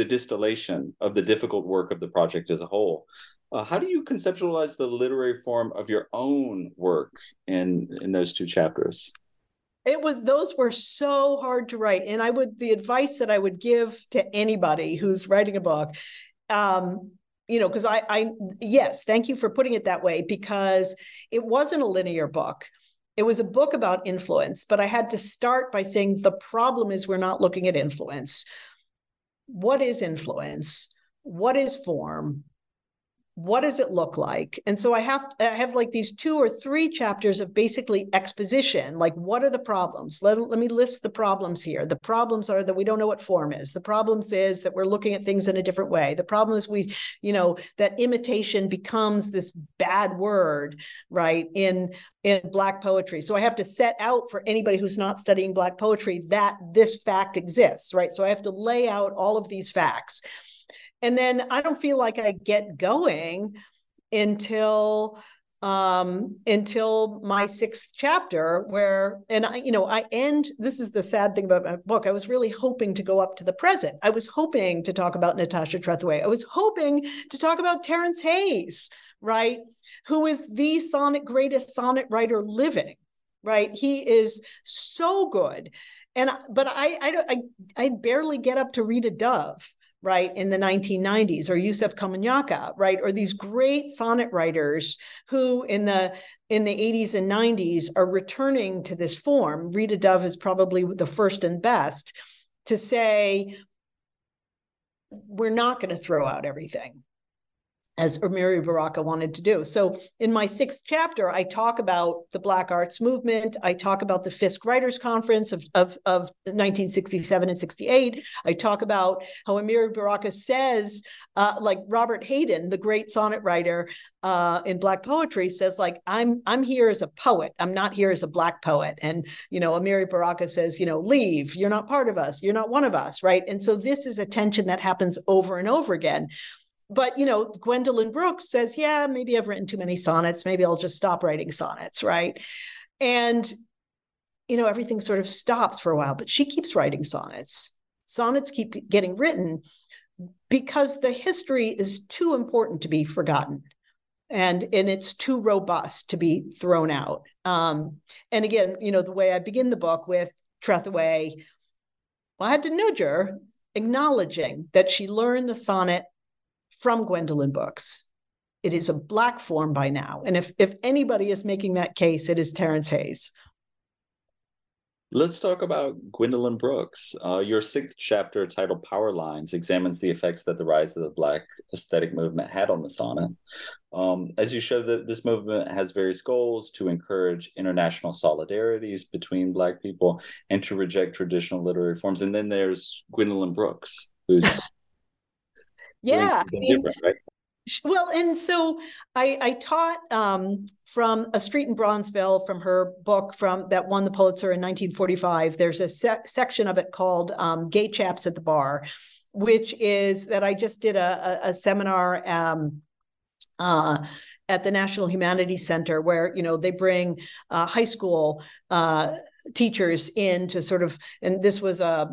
distillation of the difficult work of the project as a whole. How do you conceptualize the literary form of your own work in those two chapters? Those were so hard to write. And the advice that I would give to anybody who's writing a book, because yes, thank you for putting it that way, because it wasn't a linear book. It was a book about influence, but I had to start by saying the problem is we're not looking at influence. What is influence? What is form? What does it look like? And so I have like these 2 or 3 chapters of basically exposition, like what are the problems? Let me list the problems here. The problems are that we don't know what form is. The problems is that we're looking at things in a different way. The problem is that imitation becomes this bad word, right, in Black poetry. So I have to set out for anybody who's not studying Black poetry that this fact exists, right? So I have to lay out all of these facts. And then I don't feel like I get going until my 6th chapter, I end. This is the sad thing about my book. I was really hoping to go up to the present. I was hoping to talk about Natasha Trethewey. I was hoping to talk about Terrance Hayes, right? Who is the greatest sonnet writer living, right? He is so good, but I barely get up to Rita Dove, right, in the 1990s, or Yusef Komanyaka, right, or these great sonnet writers who in the 80s and 90s are returning to this form. Rita Dove is probably the first and best to say, we're not going to throw out everything, as Amiri Baraka wanted to do. So in my 6th chapter, I talk about the Black Arts Movement. I talk about the Fisk Writers' Conference of 1967 and 68. I talk about how Amiri Baraka says, like Robert Hayden, the great sonnet writer in Black poetry, says, like, I'm here as a poet. I'm not here as a Black poet. And, Amiri Baraka says, leave. You're not part of us. You're not one of us, right? And so this is a tension that happens over and over again. But, Gwendolyn Brooks says, yeah, maybe I've written too many sonnets. Maybe I'll just stop writing sonnets, right? And, everything sort of stops for a while, but she keeps writing sonnets. Sonnets keep getting written because the history is too important to be forgotten. And it's too robust to be thrown out. And again, the way I begin the book with Trethewey, well, I had to nudge her, acknowledging that she learned the sonnet from Gwendolyn Brooks. It is a Black form by now. And if anybody is making that case, it is Terrance Hayes. Let's talk about Gwendolyn Brooks. Your 6th chapter, titled Power Lines, examines the effects that the rise of the Black aesthetic movement had on the sonnet. As you show, that this movement has various goals: to encourage international solidarities between Black people and to reject traditional literary forms. And then there's Gwendolyn Brooks, who's yeah. Right? Well, and so I taught from A Street in Bronzeville, from her book that won the Pulitzer in 1945. There's a section of it called Gay Chaps at the Bar, which is that I just did a seminar at the National Humanities Center where, they bring high school teachers in to sort of, and this was a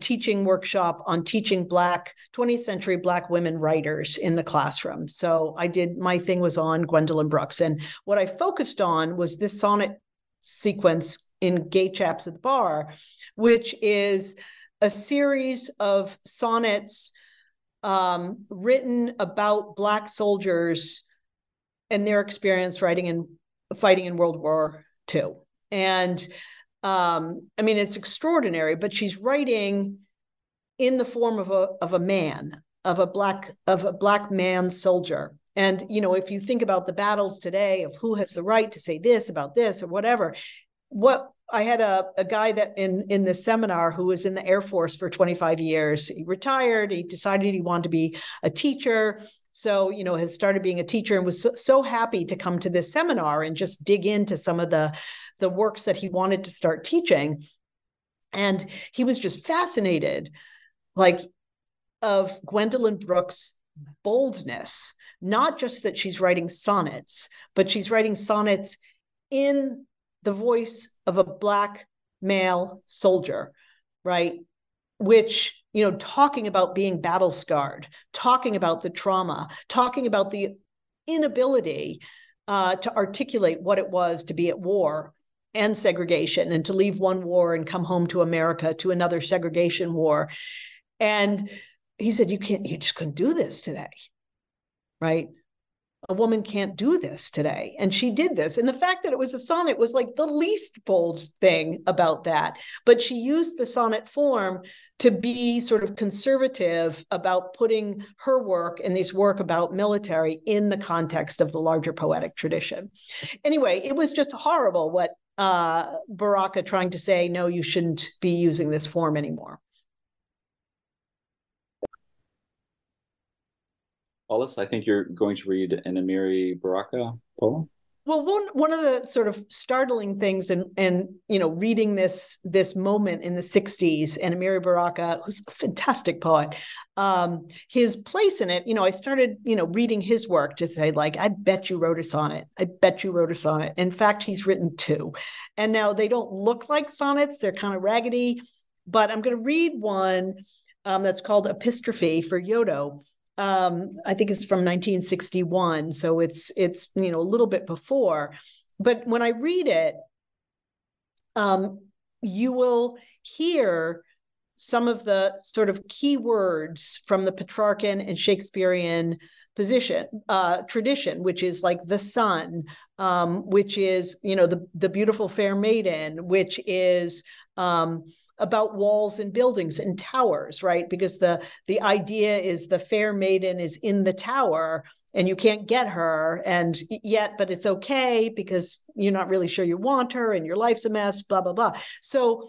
teaching workshop on teaching 20th century Black women writers in the classroom. So my thing was on Gwendolyn Brooks. And what I focused on was this sonnet sequence in Gay Chaps at the Bar, which is a series of sonnets written about Black soldiers and their experience fighting in World War II. And it's extraordinary, but she's writing in the form of a man, of a black man soldier. And, if you think about the battles today of who has the right to say this about this or whatever, I had a guy that in the seminar who was in the Air Force for 25 years, he retired, he decided he wanted to be a teacher. So, has started being a teacher and was so happy to come to this seminar and just dig into some of the works that he wanted to start teaching. And he was just fascinated, like, of Gwendolyn Brooks' boldness, not just that she's writing sonnets, but she's writing sonnets in the voice of a Black male soldier, right? Which, you know, talking about being battle scarred, talking about the trauma, talking about the inability to articulate what it was to be at war and segregation, and to leave one war and come home to America to another segregation war. And he said, you just couldn't do this today, right? A woman can't do this today. And she did this. And the fact that it was a sonnet was like the least bold thing about that. But she used the sonnet form to be sort of conservative about putting her work and this work about military in the context of the larger poetic tradition. Anyway, it was just horrible what Baraka trying to say, no, you shouldn't be using this form anymore. Hollis, I think you're going to read an Amiri Baraka poem. Well, one of the sort of startling things and you know, reading this moment in the 60s, and Amiri Baraka, who's a fantastic poet, his place in it, you know, I started, you know, reading his work to say, like, I bet you wrote a sonnet. I bet you wrote a sonnet. In fact, he's written two. And now they don't look like sonnets. They're kind of raggedy. But I'm going to read one that's called Epistrophe for Yodo. I think it's from 1961, so it's you know, a little bit before. But when I read it, you will hear some of the sort of key words from the Petrarchan and Shakespearean tradition, which is like the sun, which is, you know, the beautiful fair maiden, which is about walls and buildings and towers, right? Because the idea is the fair maiden is in the tower and you can't get her, and yet, but it's okay because you're not really sure you want her and your life's a mess, blah, blah, blah. So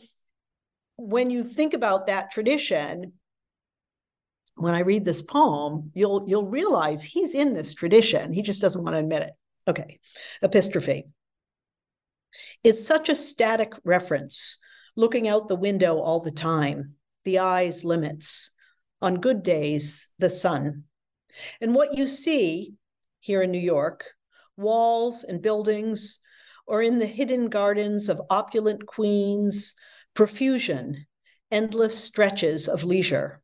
when you think about that tradition, when I read this poem, you'll realize he's in this tradition. He just doesn't want to admit it. Okay, Epistrophe. It's such a static reference, looking out the window all the time, the eye's limits, on good days, the sun. And what you see here in New York, walls and buildings, or in the hidden gardens of opulent queens, profusion, endless stretches of leisure.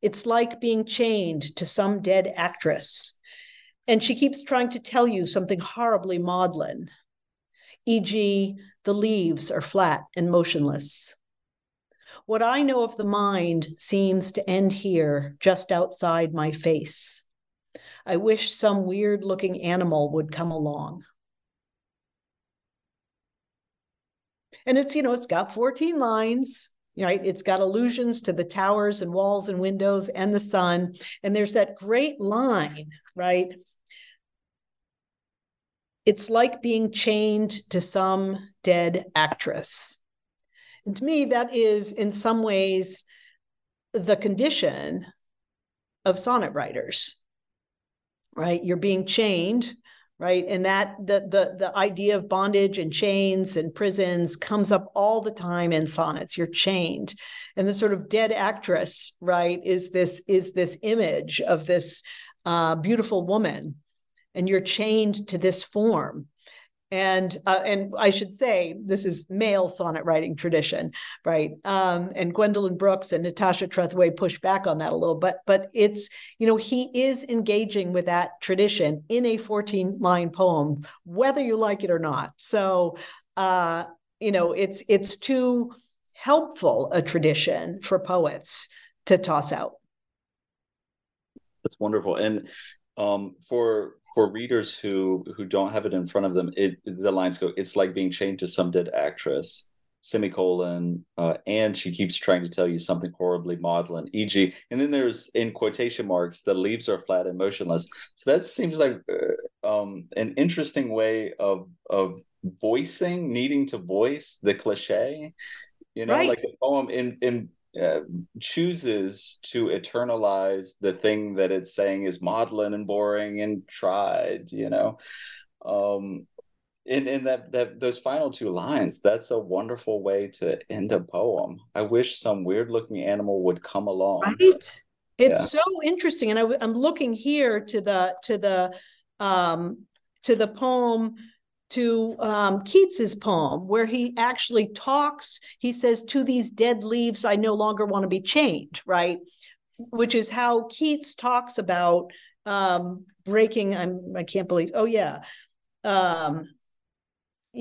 It's like being chained to some dead actress, and she keeps trying to tell you something horribly maudlin, e.g., the leaves are flat and motionless. What I know of the mind seems to end here, just outside my face. I wish some weird-looking animal would come along. And it's, you know, it's got 14 lines, right? It's got allusions to the towers and walls and windows and the sun. And there's that great line, right? It's like being chained to some dead actress. And to me, that is in some ways the condition of sonnet writers, right? You're being chained, right? And that the idea of bondage and chains and prisons comes up all the time in sonnets. You're chained. And the sort of dead actress, right, is this image of this beautiful woman. And you're chained to this form. And I should say, this is male sonnet writing tradition, right? And Gwendolyn Brooks and Natasha Trethewey push back on that a little, but it's, you know, he is engaging with that tradition in a 14-line poem, whether you like it or not. So, you know, it's too helpful a tradition for poets to toss out. That's wonderful. And for readers who don't have it in front of them, the lines go, it's like being chained to some dead actress, semicolon, and she keeps trying to tell you something horribly maudlin, e.g., and then there's, in quotation marks, the leaves are flat and motionless. So that seems like an interesting way of voicing, needing to voice the cliche, you know, right. Like the poem chooses to eternalize the thing that it's saying is maudlin and boring and tried, you know. And that those final two lines, that's a wonderful way to end a poem. I wish some weird looking animal would come along. Right. It's so interesting. And I'm looking here to the poem, to Keats's poem, where he actually talks, he says, to these dead leaves, I no longer want to be chained, right? Which is how Keats talks about breaking,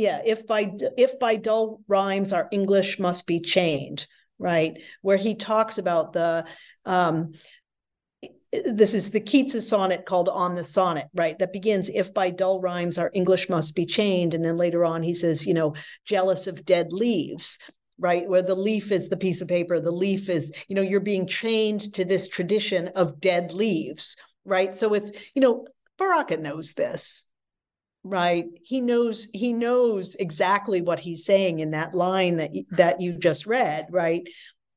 if by dull rhymes our English must be chained, right? Where he talks about this is the Keats's sonnet called On the Sonnet, right? That begins, if by dull rhymes our English must be chained. And then later on, he says, jealous of dead leaves, right? Where the leaf is the piece of paper, the leaf is, you're being chained to this tradition of dead leaves, right? So it's, Baraka knows this, right? He knows exactly what he's saying in that line that you just read, right?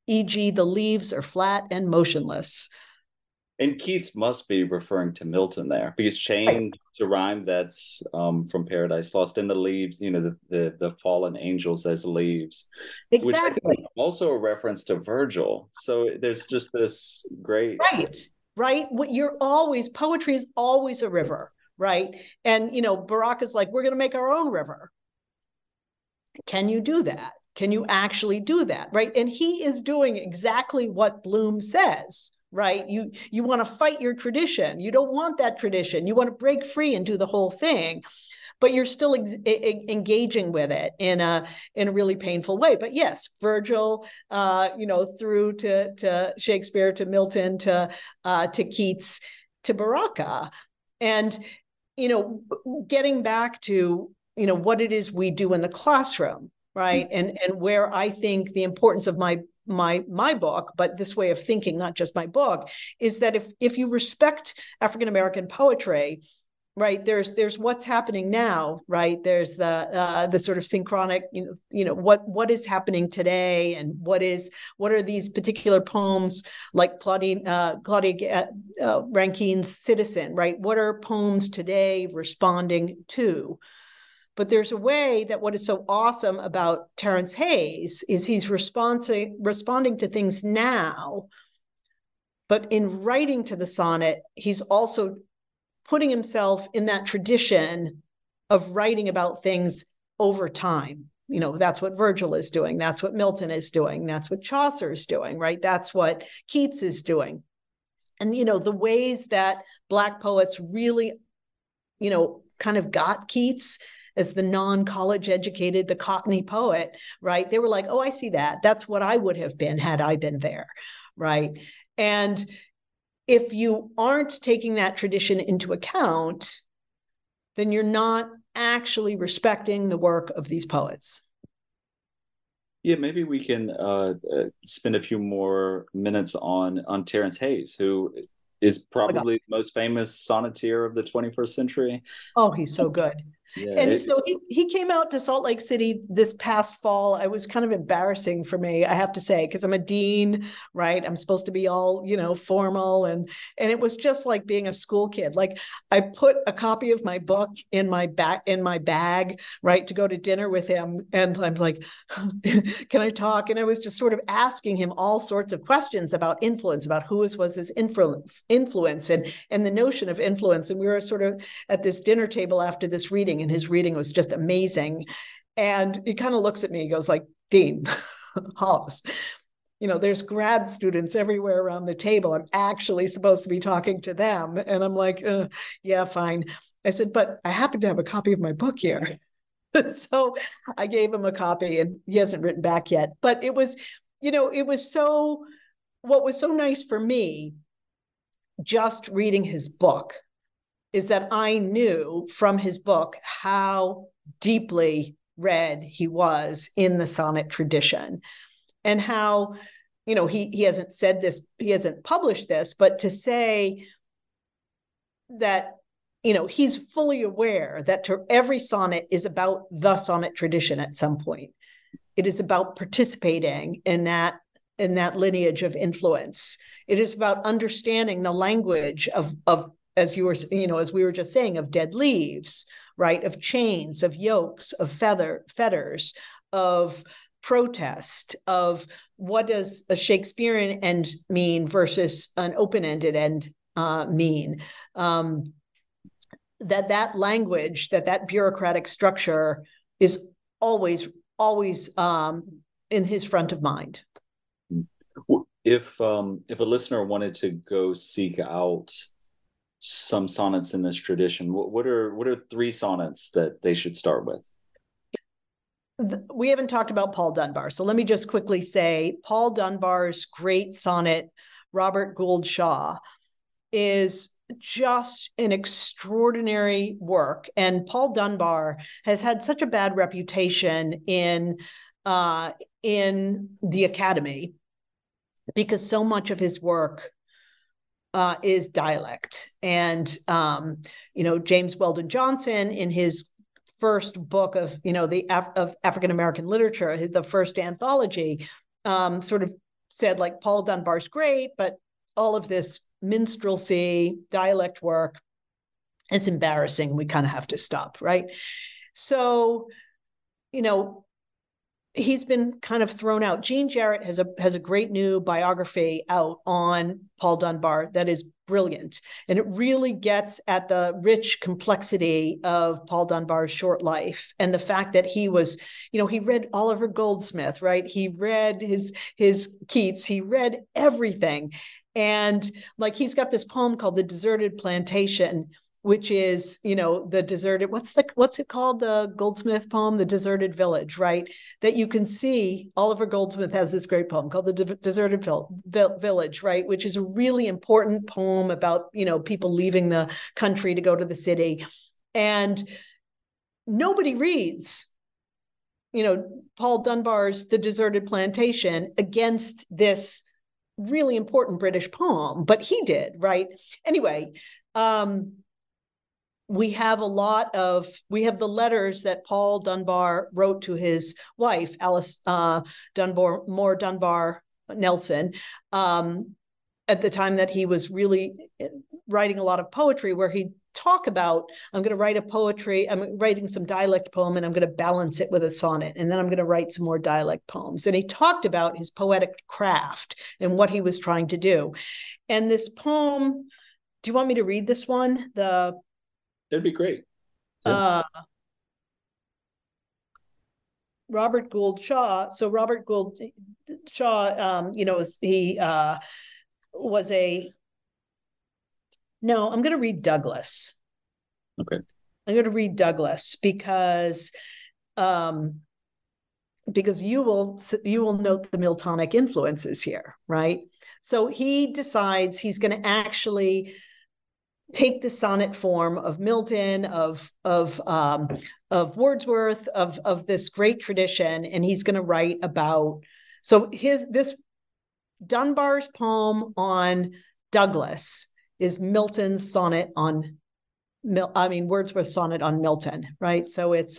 E.g., the leaves are flat and motionless. And Keats must be referring to Milton there, because chained to rhyme, that's from Paradise Lost. And the leaves, the fallen angels as leaves. Exactly. Which also a reference to Virgil. So there's just this great... Right. Poetry is always a river, right? And, Baraka's like, we're going to make our own river. Can you do that? Can you actually do that, right? And he is doing exactly what Bloom says, right? You want to fight your tradition. You don't want that tradition. You want to break free and do the whole thing, but you're still engaging with it in a really painful way. But yes, Virgil, through to Shakespeare, to Milton, to Keats, to Baraka. And, getting back to, what it is we do in the classroom, right? And where I think the importance of my book, but this way of thinking, not just my book, is that if you respect African-American poetry, right, there's what's happening now, right? There's the sort of synchronic, what is happening today, and what are these particular poems like Claudia Rankine's Citizen, right? What are poems today responding to? But there's a way that what is so awesome about Terrance Hayes is he's responding to things now, but in writing to the sonnet, he's also putting himself in that tradition of writing about things over time. That's what Virgil is doing. That's what Milton is doing. That's what Chaucer is doing, right? That's what Keats is doing. And, the ways that Black poets really, kind of got Keats as the non-college educated, the Cockney poet, right? They were like, oh, I see that. That's what I would have been had I been there, right? And if you aren't taking that tradition into account, then you're not actually respecting the work of these poets. Yeah, maybe we can spend a few more minutes on Terrance Hayes, who is probably the most famous sonneteer of the 21st century. Oh, he's so good. Yeah, so he came out to Salt Lake City this past fall. It was kind of embarrassing for me, I have to say, because I'm a dean, right? I'm supposed to be all, formal. And it was just like being a school kid. Like I put a copy of my book in my bag, right, to go to dinner with him. And I'm like, can I talk? And I was just sort of asking him all sorts of questions about influence, about who was his influence and the notion of influence. And we were sort of at this dinner table after this reading. And his reading was just amazing. And he kind of looks at me, he goes like, Dean, Hollis, there's grad students everywhere around the table. I'm actually supposed to be talking to them. And I'm like, yeah, fine. I said, but I happen to have a copy of my book here. So I gave him a copy and he hasn't written back yet. But it was, what was so nice for me, just reading his book, is that I knew from his book how deeply read he was in the sonnet tradition, and how, he hasn't said this, he hasn't published this, but to say that, he's fully aware that every sonnet is about the sonnet tradition at some point. It is about participating in that lineage of influence. It is about understanding the language of as we were just saying, of dead leaves, right? Of chains, of yokes, of fetters, of protest, of what does a Shakespearean end mean versus an open-ended end mean? That language, that bureaucratic structure is always in his front of mind. If a listener wanted to go seek out some sonnets in this tradition, what are three sonnets that they should start with? We haven't talked about Paul Dunbar, so let me just quickly say Paul Dunbar's great sonnet, Robert Gould Shaw, is just an extraordinary work. And Paul Dunbar has had such a bad reputation in the academy because so much of his work is dialect. And, James Weldon Johnson in his first book of, of African-American literature, the first anthology, sort of said like Paul Dunbar's great, but all of this minstrelsy, dialect work, it's embarrassing. We kind of have to stop, right? So, he's been kind of thrown out. Jean Jarrett has a great new biography out on Paul Dunbar that is brilliant. And it really gets at the rich complexity of Paul Dunbar's short life and the fact that he was, he read Oliver Goldsmith, right? He read his Keats, he read everything. And like, he's got this poem called The Deserted Plantation, which is, the deserted, what's it called? The Goldsmith poem, The Deserted Village, right? That you can see Oliver Goldsmith has this great poem called The Deserted Village, right? Which is a really important poem about, people leaving the country to go to the city. And nobody reads, Paul Dunbar's The Deserted Plantation against this really important British poem, but he did, right? Anyway, we have the letters that Paul Dunbar wrote to his wife, Alice Moore Dunbar Nelson, at the time that he was really writing a lot of poetry, where he'd talk about, I'm writing some dialect poem and I'm going to balance it with a sonnet. And then I'm going to write some more dialect poems. And he talked about his poetic craft and what he was trying to do. And this poem, do you want me to read this one? That'd be great. Yeah. Robert Gould Shaw. So Robert Gould Shaw, I'm going to read Douglass. Okay. I'm going to read Douglass because you will note the Miltonic influences here, right? So he decides he's going to actually take the sonnet form of Milton, of Wordsworth, of this great tradition, and he's going to write about. So this Dunbar's poem on Douglass is Milton's sonnet on, Wordsworth's sonnet on Milton, right? So it's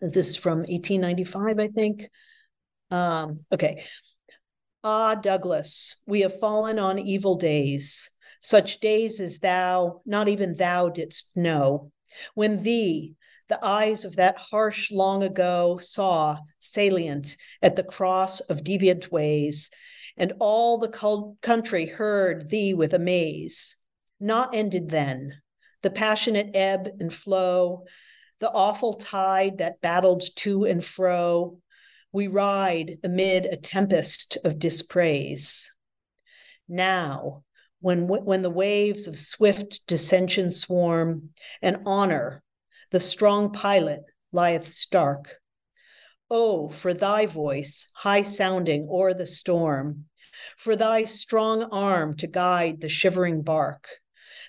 this is from 1895, I think. Okay. Ah, Douglass, we have fallen on evil days, such days as thou, not even thou didst know, when thee, the eyes of that harsh long ago saw salient at the cross of deviant ways, and all the country heard thee with amaze. Not ended then, the passionate ebb and flow, the awful tide that battled to and fro, we ride amid a tempest of dispraise. Now, when the waves of swift dissension swarm, and honor, the strong pilot, lieth stark. Oh, for thy voice, high-sounding o'er the storm, for thy strong arm to guide the shivering bark,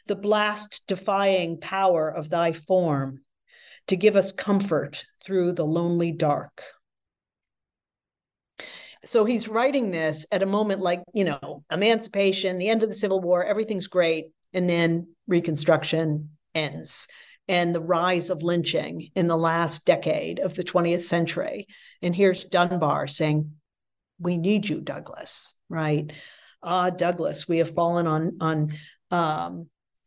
the blast-defying power of thy form, to give us comfort through the lonely dark. So he's writing this at a moment like, emancipation, the end of the Civil War, everything's great. And then Reconstruction ends and the rise of lynching in the last decade of the 20th century. And here's Dunbar saying, we need you, Douglass, right? Ah, Douglass, we have fallen on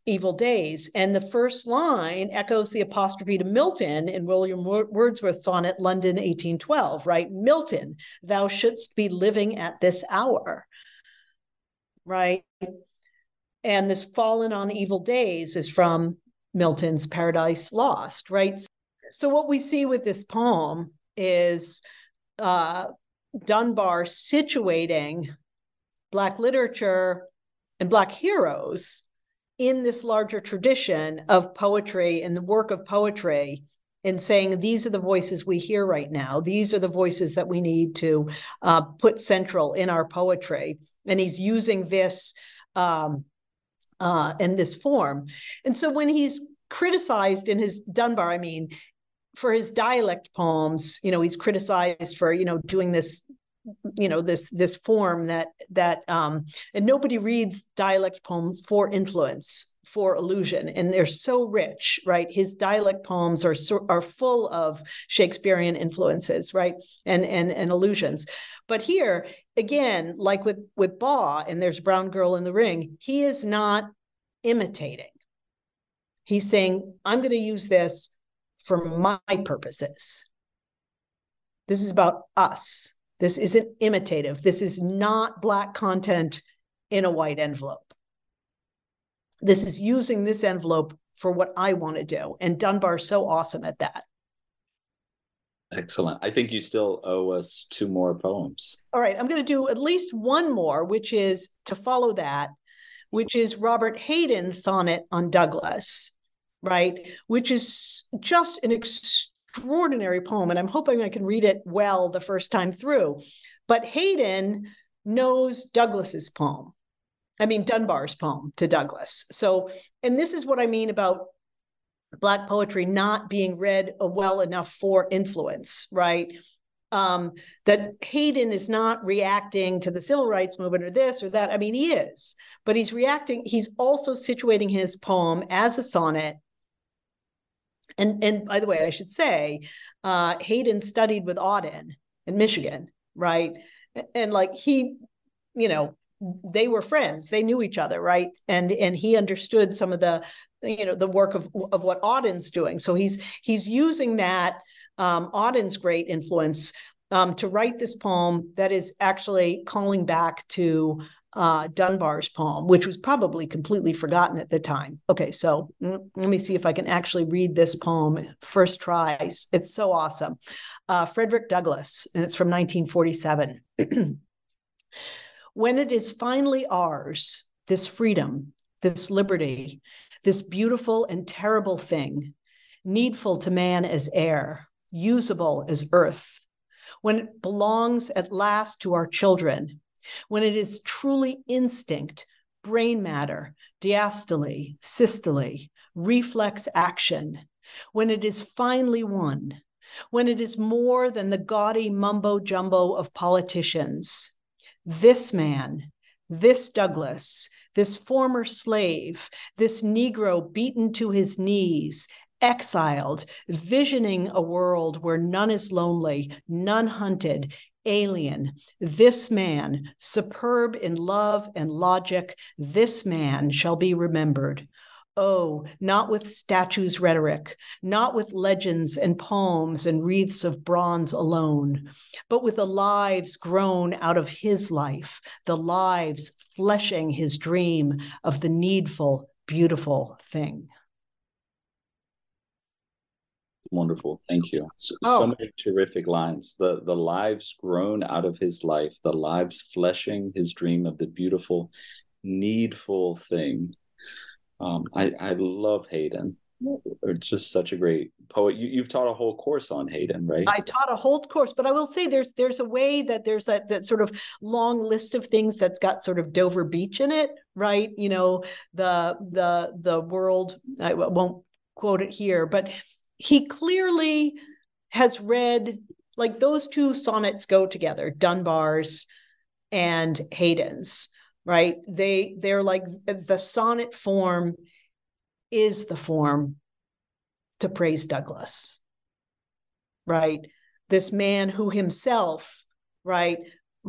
evil days. And the first line echoes the apostrophe to Milton in William Wordsworth's sonnet, London 1812, right? Milton, thou shouldst be living at this hour, right? And this fallen on evil days is from Milton's Paradise Lost, right? So what we see with this poem is Dunbar situating Black literature and Black heroes in this larger tradition of poetry and the work of poetry, and saying, these are the voices we hear right now. These are the voices that we need to put central in our poetry. And he's using this in this form. And so when he's criticized in his Dunbar, I mean, for his dialect poems, you know, he's criticized for, you know, doing this, you know, this form that and nobody reads dialect poems for influence, for allusion, and they're so rich, right? His dialect poems are full of Shakespearean influences, right? And allusions. But here, again, like with Baugh, and there's Brown Girl in the Ring, he is not imitating. He's saying, I'm going to use this for my purposes. This is about us. This isn't imitative. This is not Black content in a white envelope. This is using this envelope for what I want to do. And Dunbar's so awesome at that. Excellent. I think you still owe us two more poems. All right. I'm going to do at least one more, which is to follow that, which is Robert Hayden's sonnet on Douglass, right? Which is just an extraordinary poem, and I'm hoping I can read it well the first time through. But Hayden knows Douglass's poem. I mean, Dunbar's poem to Douglass. So, and this is what I mean about Black poetry not being read well enough for influence, right? That Hayden is not reacting to the civil rights movement or this or that. I mean, he is, but he's reacting. He's also situating his poem as a sonnet. And by the way, I should say, Hayden studied with Auden in Michigan, right? And like he, you know, they were friends, they knew each other, right? And he understood some of the, you know, the work of what Auden's doing. So he's using that Auden's great influence to write this poem that is actually calling back to Dunbar's poem, which was probably completely forgotten at the time. Okay, so let me see if I can actually read this poem first tries. It's so awesome. Frederick Douglass, and it's from 1947. When it is finally ours, this freedom, this liberty, this beautiful and terrible thing, needful to man as air, usable as earth, when it belongs at last to our children, when it is truly instinct, brain matter, diastole, systole, reflex action, when it is finally won, when it is more than the gaudy mumbo-jumbo of politicians, this man, this Douglass, this former slave, this Negro beaten to his knees, exiled, visioning a world where none is lonely, none hunted, alien, this man, superb in love and logic, this man shall be remembered. Oh, not with statues' rhetoric, not with legends and poems and wreaths of bronze alone, but with the lives grown out of his life, the lives fleshing his dream of the needful, beautiful thing. Wonderful. Thank you. So many terrific lines. The lives grown out of his life, the lives fleshing his dream of the beautiful, needful thing. I love Hayden. It's just such a great poet. You've taught a whole course on Hayden, right? I taught a whole course, but I will say there's a way that there's that sort of long list of things that's got sort of Dover Beach in it, right? You know, the world, I won't quote it here, but he clearly has read, like those two sonnets go together, Dunbar's and Hayden's, right? They're like the sonnet form is the form to praise Douglass, right? This man who himself, right,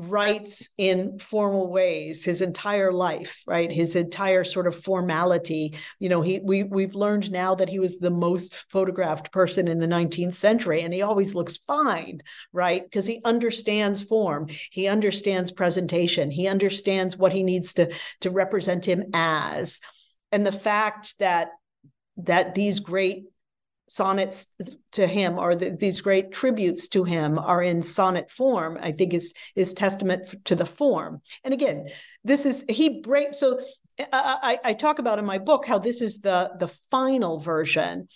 writes in formal ways his entire life, right? His entire sort of formality. You know, we've learned now that he was the most photographed person in the 19th century, and he always looks fine, right? Because he understands form, he understands presentation, he understands what he needs to represent him as. And the fact that these great sonnets to him, or these great tributes to him, are in sonnet form, I think is testament to the form. And again, this is, he breaks, so I talk about in my book how this is the final version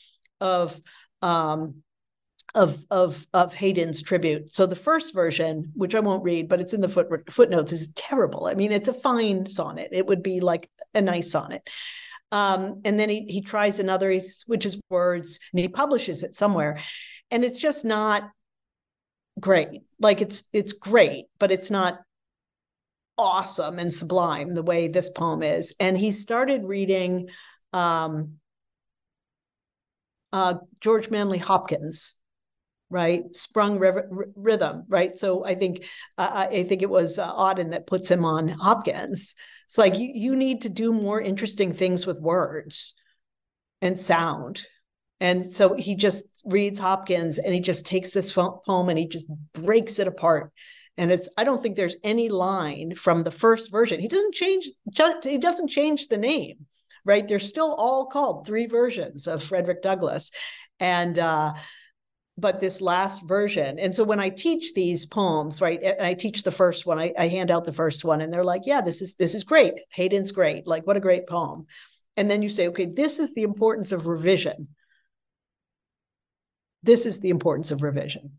of Hayden's tribute. So the first version, which I won't read, but it's in the footnotes, is terrible. I mean, it's a fine sonnet. It would be like a nice sonnet. And then he tries another, he switches words, and he publishes it somewhere. And it's just not great. Like it's great, but it's not awesome and sublime the way this poem is. And he started reading George Manley Hopkins, right? Sprung Rhythm, right? So I think it was Auden that puts him on Hopkins. It's like, you need to do more interesting things with words and sound. And so he just reads Hopkins, and he just takes this poem and he just breaks it apart. And it's, I don't think there's any line from the first version. He doesn't change the name, right? They're still all called three versions of Frederick Douglass. And, but this last version. And so when I teach these poems, right, and I teach the first one, I hand out the first one, and they're like, yeah, this is great. Hayden's great. Like, what a great poem. And then you say, okay, this is the importance of revision. This is the importance of revision.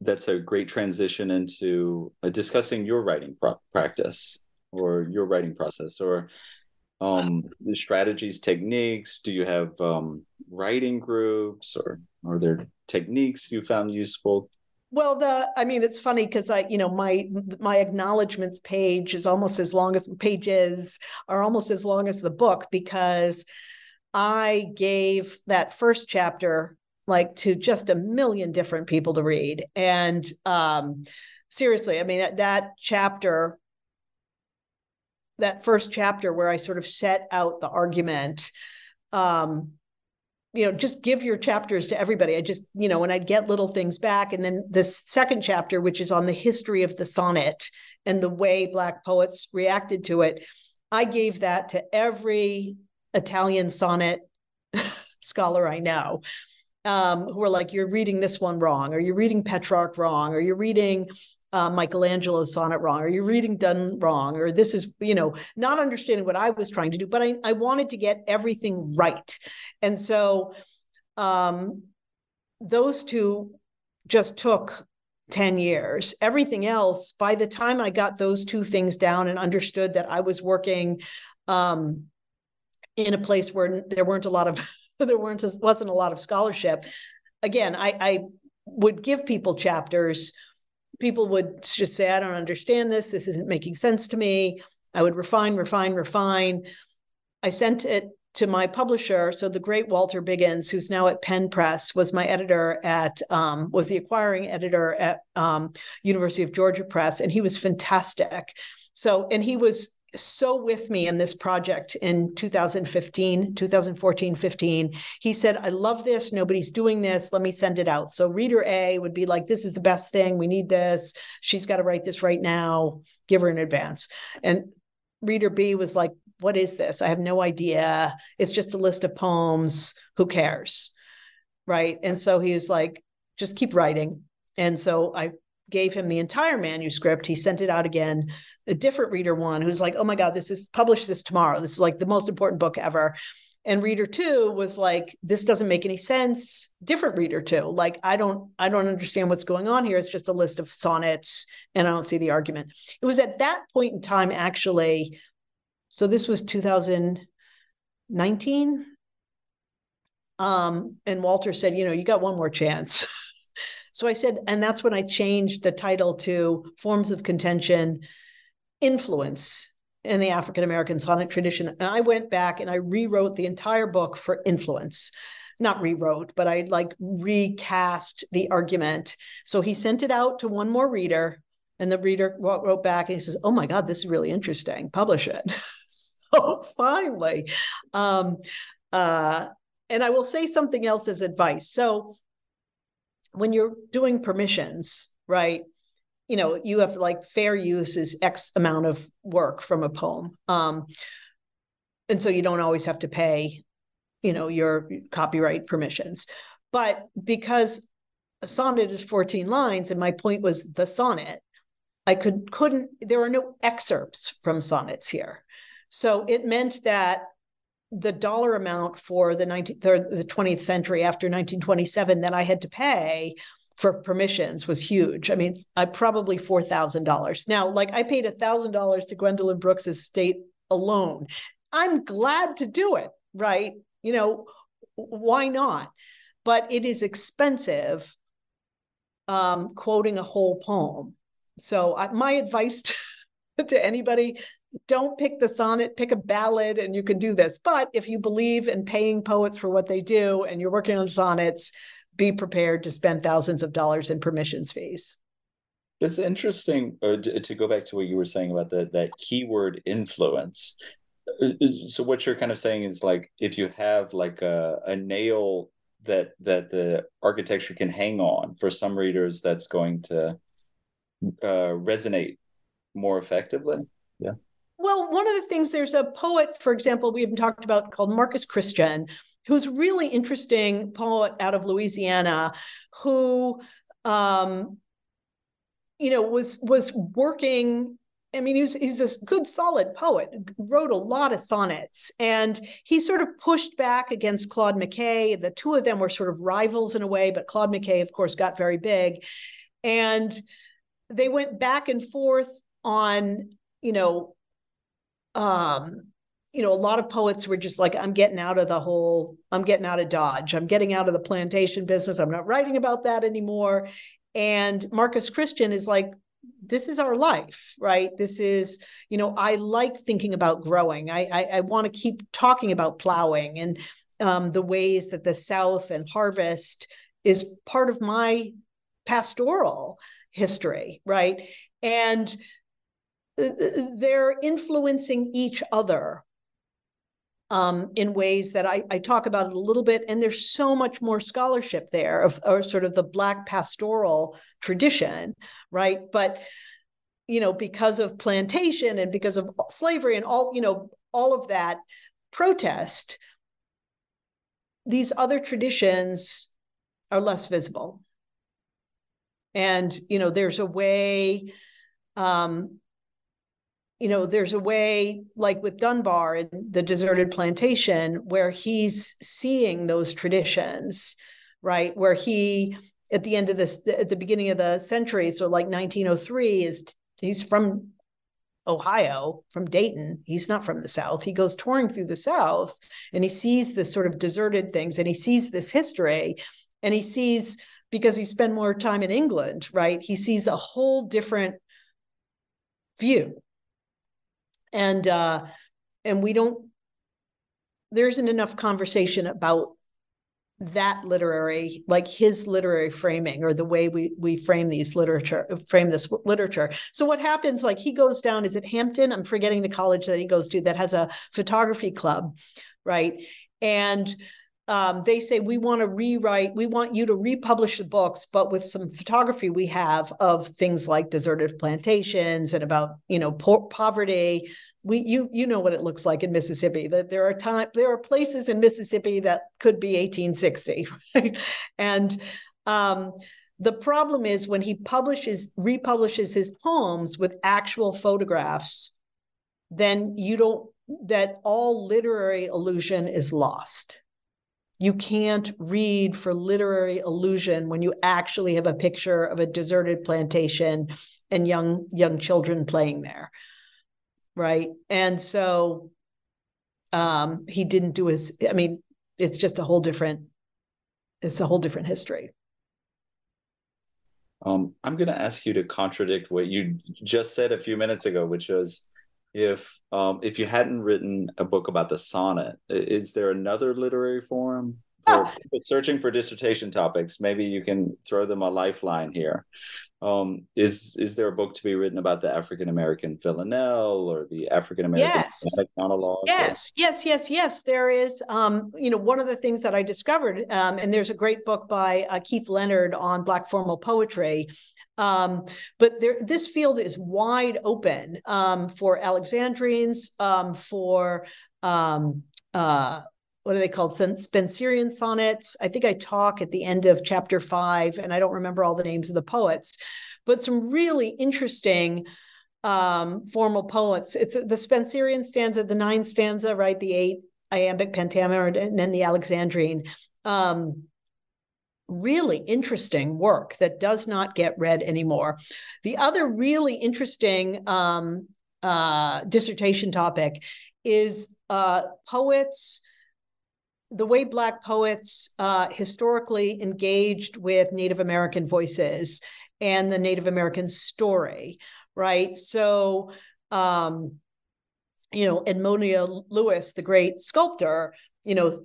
That's a great transition into discussing your writing practice or your writing process, or the strategies, techniques. Do you have writing groups, or are there techniques you found useful? Well, it's funny because my acknowledgments page is almost as long as pages are almost as long as the book, because I gave that first chapter like to just 1 million different people to read. And seriously, I mean, that first chapter where I sort of set out the argument, just give your chapters to everybody. I just, and I'd get little things back. And then this second chapter, which is on the history of the sonnet and the way Black poets reacted to it, I gave that to every Italian sonnet scholar I know, who are like, you're reading this one wrong, or you're reading Petrarch wrong, or you're reading Michelangelo's sonnet wrong, or you're reading Donne wrong, or this is, not understanding what I was trying to do, but I wanted to get everything right. And so those two just took 10 years. Everything else, by the time I got those two things down and understood that I was working in a place where there wasn't a lot of scholarship. Again, I would give people chapters. People would just say, I don't understand this. This isn't making sense to me. I would refine. I sent it to my publisher. So the great Walter Biggins, who's now at Penn Press, was my editor was the acquiring editor at University of Georgia Press. And he was fantastic. So, and he was so with me in this project in 2014, 15. He said, I love this. Nobody's doing this. Let me send it out. So reader A would be like, this is the best thing. We need this. She's got to write this right now. Give her an advance. And reader B was like, what is this? I have no idea. It's just a list of poems. Who cares? Right. And so he was like, just keep writing. And so I gave him the entire manuscript. He sent it out again. A different reader one, who's like, oh my God, publish this tomorrow. This is like the most important book ever. And reader two was like, this doesn't make any sense. Different reader two, like, I don't understand what's going on here. It's just a list of sonnets and I don't see the argument. It was at that point in time, actually. So this was 2019. And Walter said, you got one more chance. So I said, and that's when I changed the title to Forms of Contention, Influence in the African-American Sonnet Tradition. And I went back and I rewrote the entire book for influence. not rewrote, but I like recast the argument. So he sent it out to one more reader, and the reader wrote back and he says, oh my God, this is really interesting. Publish it. So finally. And I will say something else as advice. So when you're doing permissions, right, you know, you have like fair use is X amount of work from a poem. And so you don't always have to pay, you know, your copyright permissions. But because a sonnet is 14 lines, and my point was the sonnet, I couldn't, there are no excerpts from sonnets here. So it meant that the dollar amount for the 19th or the 20th century after 1927 that I had to pay for permissions was huge. I mean, I probably $4,000. Now, like I paid $1,000 to Gwendolyn Brooks' estate alone. I'm glad to do it, right? You know, why not? But it is expensive quoting a whole poem. So my advice to anybody, don't pick the sonnet, pick a ballad, and you can do this. But if you believe in paying poets for what they do and you're working on sonnets, be prepared to spend thousands of dollars in permissions fees. It's interesting to go back to what you were saying about that keyword influence. So what you're kind of saying is like, if you have like a nail that the architecture can hang on, for some readers, that's going to resonate more effectively. Yeah. Well, one of the things, there's a poet, for example, we haven't talked about called Marcus Christian, who's a really interesting poet out of Louisiana, who, you know, was working. I mean, he's a good, solid poet, wrote a lot of sonnets, and he sort of pushed back against Claude McKay. The two of them were sort of rivals in a way, but Claude McKay, of course, got very big. And they went back and forth on, a lot of poets were just like, I'm getting out of Dodge. I'm getting out of the plantation business. I'm not writing about that anymore. And Marcus Christian is like, this is our life, right? This is, I like thinking about growing. I want to keep talking about plowing and the ways that the South and harvest is part of my pastoral history, right? And they're influencing each other in ways that I talk about it a little bit. And there's so much more scholarship there of sort of the Black pastoral tradition, right? But, because of plantation and because of slavery and all of that protest, these other traditions are less visible. And, there's a way... there's a way, like with Dunbar in the deserted plantation, where he's seeing those traditions, right? Where he, at the beginning of the century, so like 1903, he's from Ohio, from Dayton. He's not from the South. He goes touring through the South, and he sees this sort of deserted things, and he sees this history, and he sees, because he spent more time in England, right? He sees a whole different view. And there isn't enough conversation about that literary, like his literary framing or the way we frame this literature. So what happens, like he goes down, is it Hampton? I'm forgetting the college that he goes to that has a photography club, right? And they say, we want you to republish the books, but with some photography we have of things like deserted plantations and about, poverty. You know what it looks like in Mississippi, that there are places in Mississippi that could be 1860. Right? And the problem is when he republishes his poems with actual photographs, then that all literary allusion is lost. You can't read for literary allusion when you actually have a picture of a deserted plantation and young children playing there, right? And so he didn't do his. I mean, it's just a whole different history. I'm going to ask you to contradict what you just said a few minutes ago, which was, if you hadn't written a book about the sonnet, is there another literary form for people searching for dissertation topics. Maybe you can throw them a lifeline here. Is there a book to be written about the African-American villanelle or the African-American monologue? Yes. There is, one of the things that I discovered, and there's a great book by Keith Leonard on Black formal poetry. But this field is wide open for Alexandrines, for what are they called? Spenserian sonnets. I think I talk at the end of chapter 5, and I don't remember all the names of the poets, but some really interesting formal poets. It's the Spenserian stanza, the 9 stanza, right? The 8 iambic pentameter, and then the Alexandrine. Really interesting work that does not get read anymore. The other really interesting dissertation topic is poets, the way Black poets historically engaged with Native American voices and the Native American story, right? So, Edmonia Lewis, the great sculptor,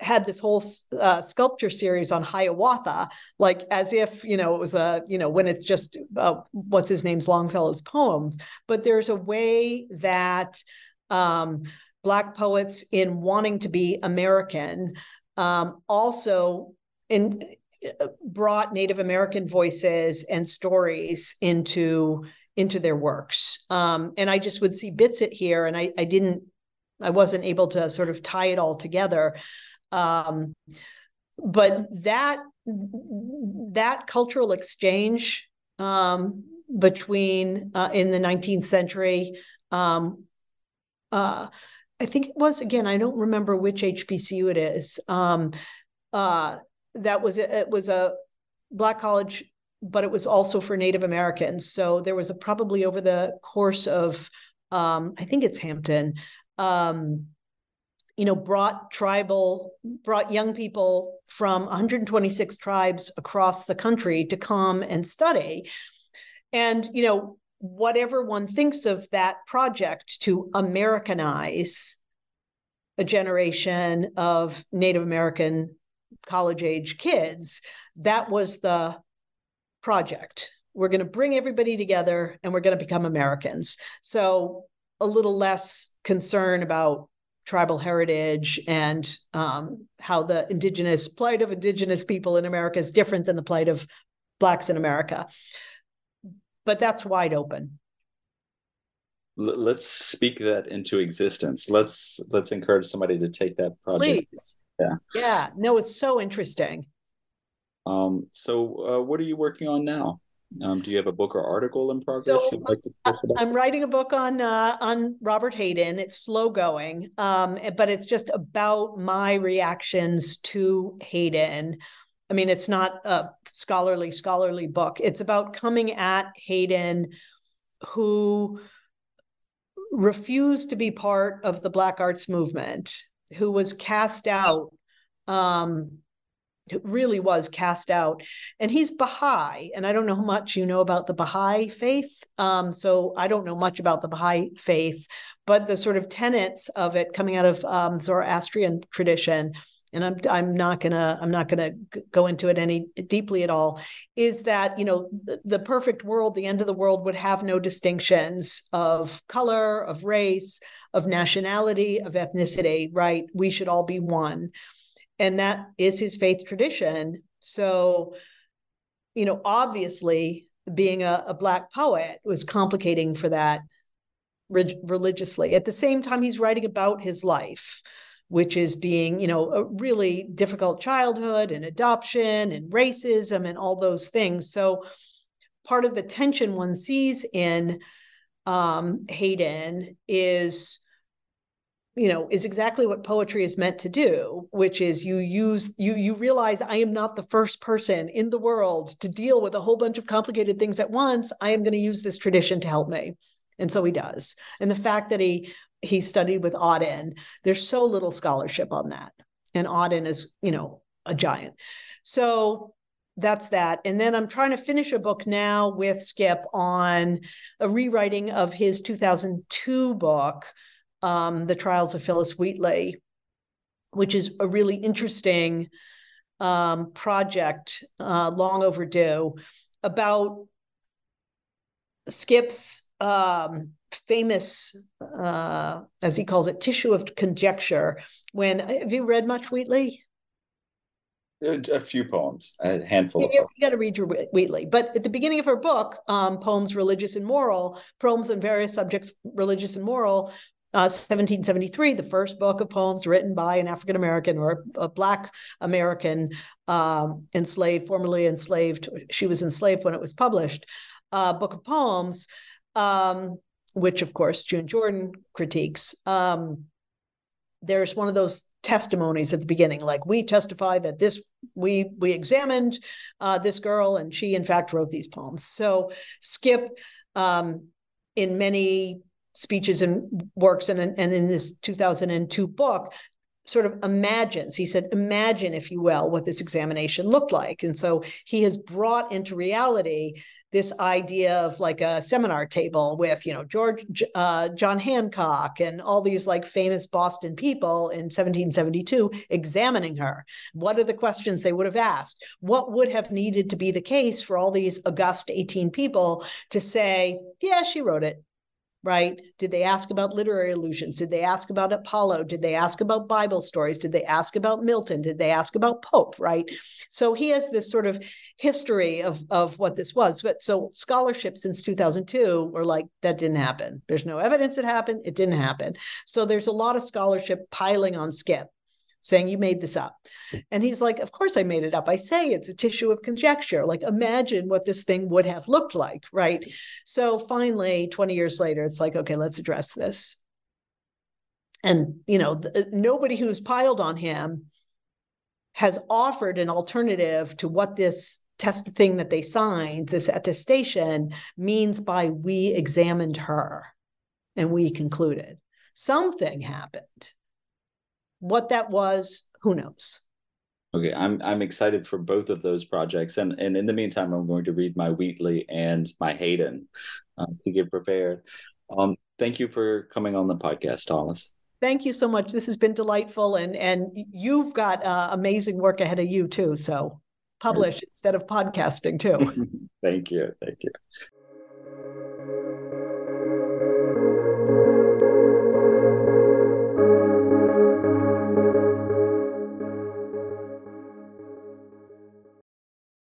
had this whole sculpture series on Hiawatha, like as if, it was when it's just what's his name's Longfellow's poems. But there's a way that Black poets, in wanting to be American, also brought Native American voices and stories into their works. And I just would see bits at here, and I wasn't able to sort of tie it all together. But that cultural exchange between in the 19th century, I think it was, again, I don't remember which HBCU it is. It was a Black college, but it was also for Native Americans. So there was probably over the course of, I think it's Hampton, brought young people from 126 tribes across the country to come and study. And, whatever one thinks of that project to Americanize a generation of Native American college-age kids, that was the project. We're going to bring everybody together and we're going to become Americans. So a little less concern about tribal heritage and how the plight of indigenous people in America is different than the plight of Blacks in America. But that's wide open. Let's speak that into existence. Let's encourage somebody to take that project. Please. Yeah. No, it's so interesting. So what are you working on now? Do you have a book or article in progress? So, I'm writing a book on Robert Hayden. It's slow going, but it's just about my reactions to Hayden. I mean, it's not a scholarly book. It's about coming at Hayden, who refused to be part of the Black Arts Movement, who was cast out, really was cast out. And he's Baha'i. And I don't know how much you know about the Baha'i faith. So I don't know much about the Baha'i faith, but the sort of tenets of it coming out of Zoroastrian tradition, and I'm not gonna go into it any deeply at all, is that, the perfect world, the end of the world, would have no distinctions of color, of race, of nationality, of ethnicity, right? We should all be one. And that is his faith tradition. So, obviously being a Black poet was complicating for that religiously. At the same time, he's writing about his life, which is being, a really difficult childhood and adoption and racism and all those things. So part of the tension one sees in Hayden is exactly what poetry is meant to do, which is you realize I am not the first person in the world to deal with a whole bunch of complicated things at once. I am going to use this tradition to help me. And so he does. And the fact that he studied with Auden, there's so little scholarship on that. And Auden is, a giant. So that's that. And then I'm trying to finish a book now with Skip on a rewriting of his 2002 book, The Trials of Phyllis Wheatley, which is a really interesting project, long overdue, about Skip's famous, as he calls it, tissue of conjecture. When, have you read much Wheatley? A few poems, a handful. You got to read your Wheatley. But at the beginning of her book, Poems Religious and Moral, Poems on Various Subjects, Religious and Moral, 1773, the first book of poems written by an African-American or a Black American enslaved, formerly enslaved. She was enslaved when it was published. Book of poems, which, of course, June Jordan critiques. There's one of those testimonies at the beginning, like, we testify that this, we examined this girl, and she, in fact, wrote these poems. So Skip, in many speeches and works, and in this 2002 book, sort of imagines, he said, imagine, if you will, what this examination looked like. And so he has brought into reality this idea of like a seminar table with, you know, John Hancock and all these like famous Boston people in 1772 examining her. What are the questions they would have asked? What would have needed to be the case for all these august 18 people to say, yeah, she wrote it? Right? Did they ask about literary allusions? Did they ask about Apollo? Did they ask about Bible stories? Did they ask about Milton? Did they ask about Pope? Right? So he has this sort of history of what this was. But so scholarship since 2002 were like, that didn't happen. There's no evidence it happened. It didn't happen. So there's a lot of scholarship piling on Skip, saying, you made this up. And he's like, of course I made it up. I say it's a tissue of conjecture. Like, imagine what this thing would have looked like, right? So finally, 20 years later, it's like, okay, let's address this. And, you know, nobody who's piled on him has offered an alternative to what this thing that they signed, this attestation, means by we examined her and we concluded. Something happened. What that was, who knows? Okay, I'm excited for both of those projects, and in the meantime, I'm going to read my Wheatley and my Hayden to get prepared. Thank you for coming on the podcast, Hollis. Thank you so much. This has been delightful, and you've got amazing work ahead of you too. So publish instead of podcasting too. Thank you.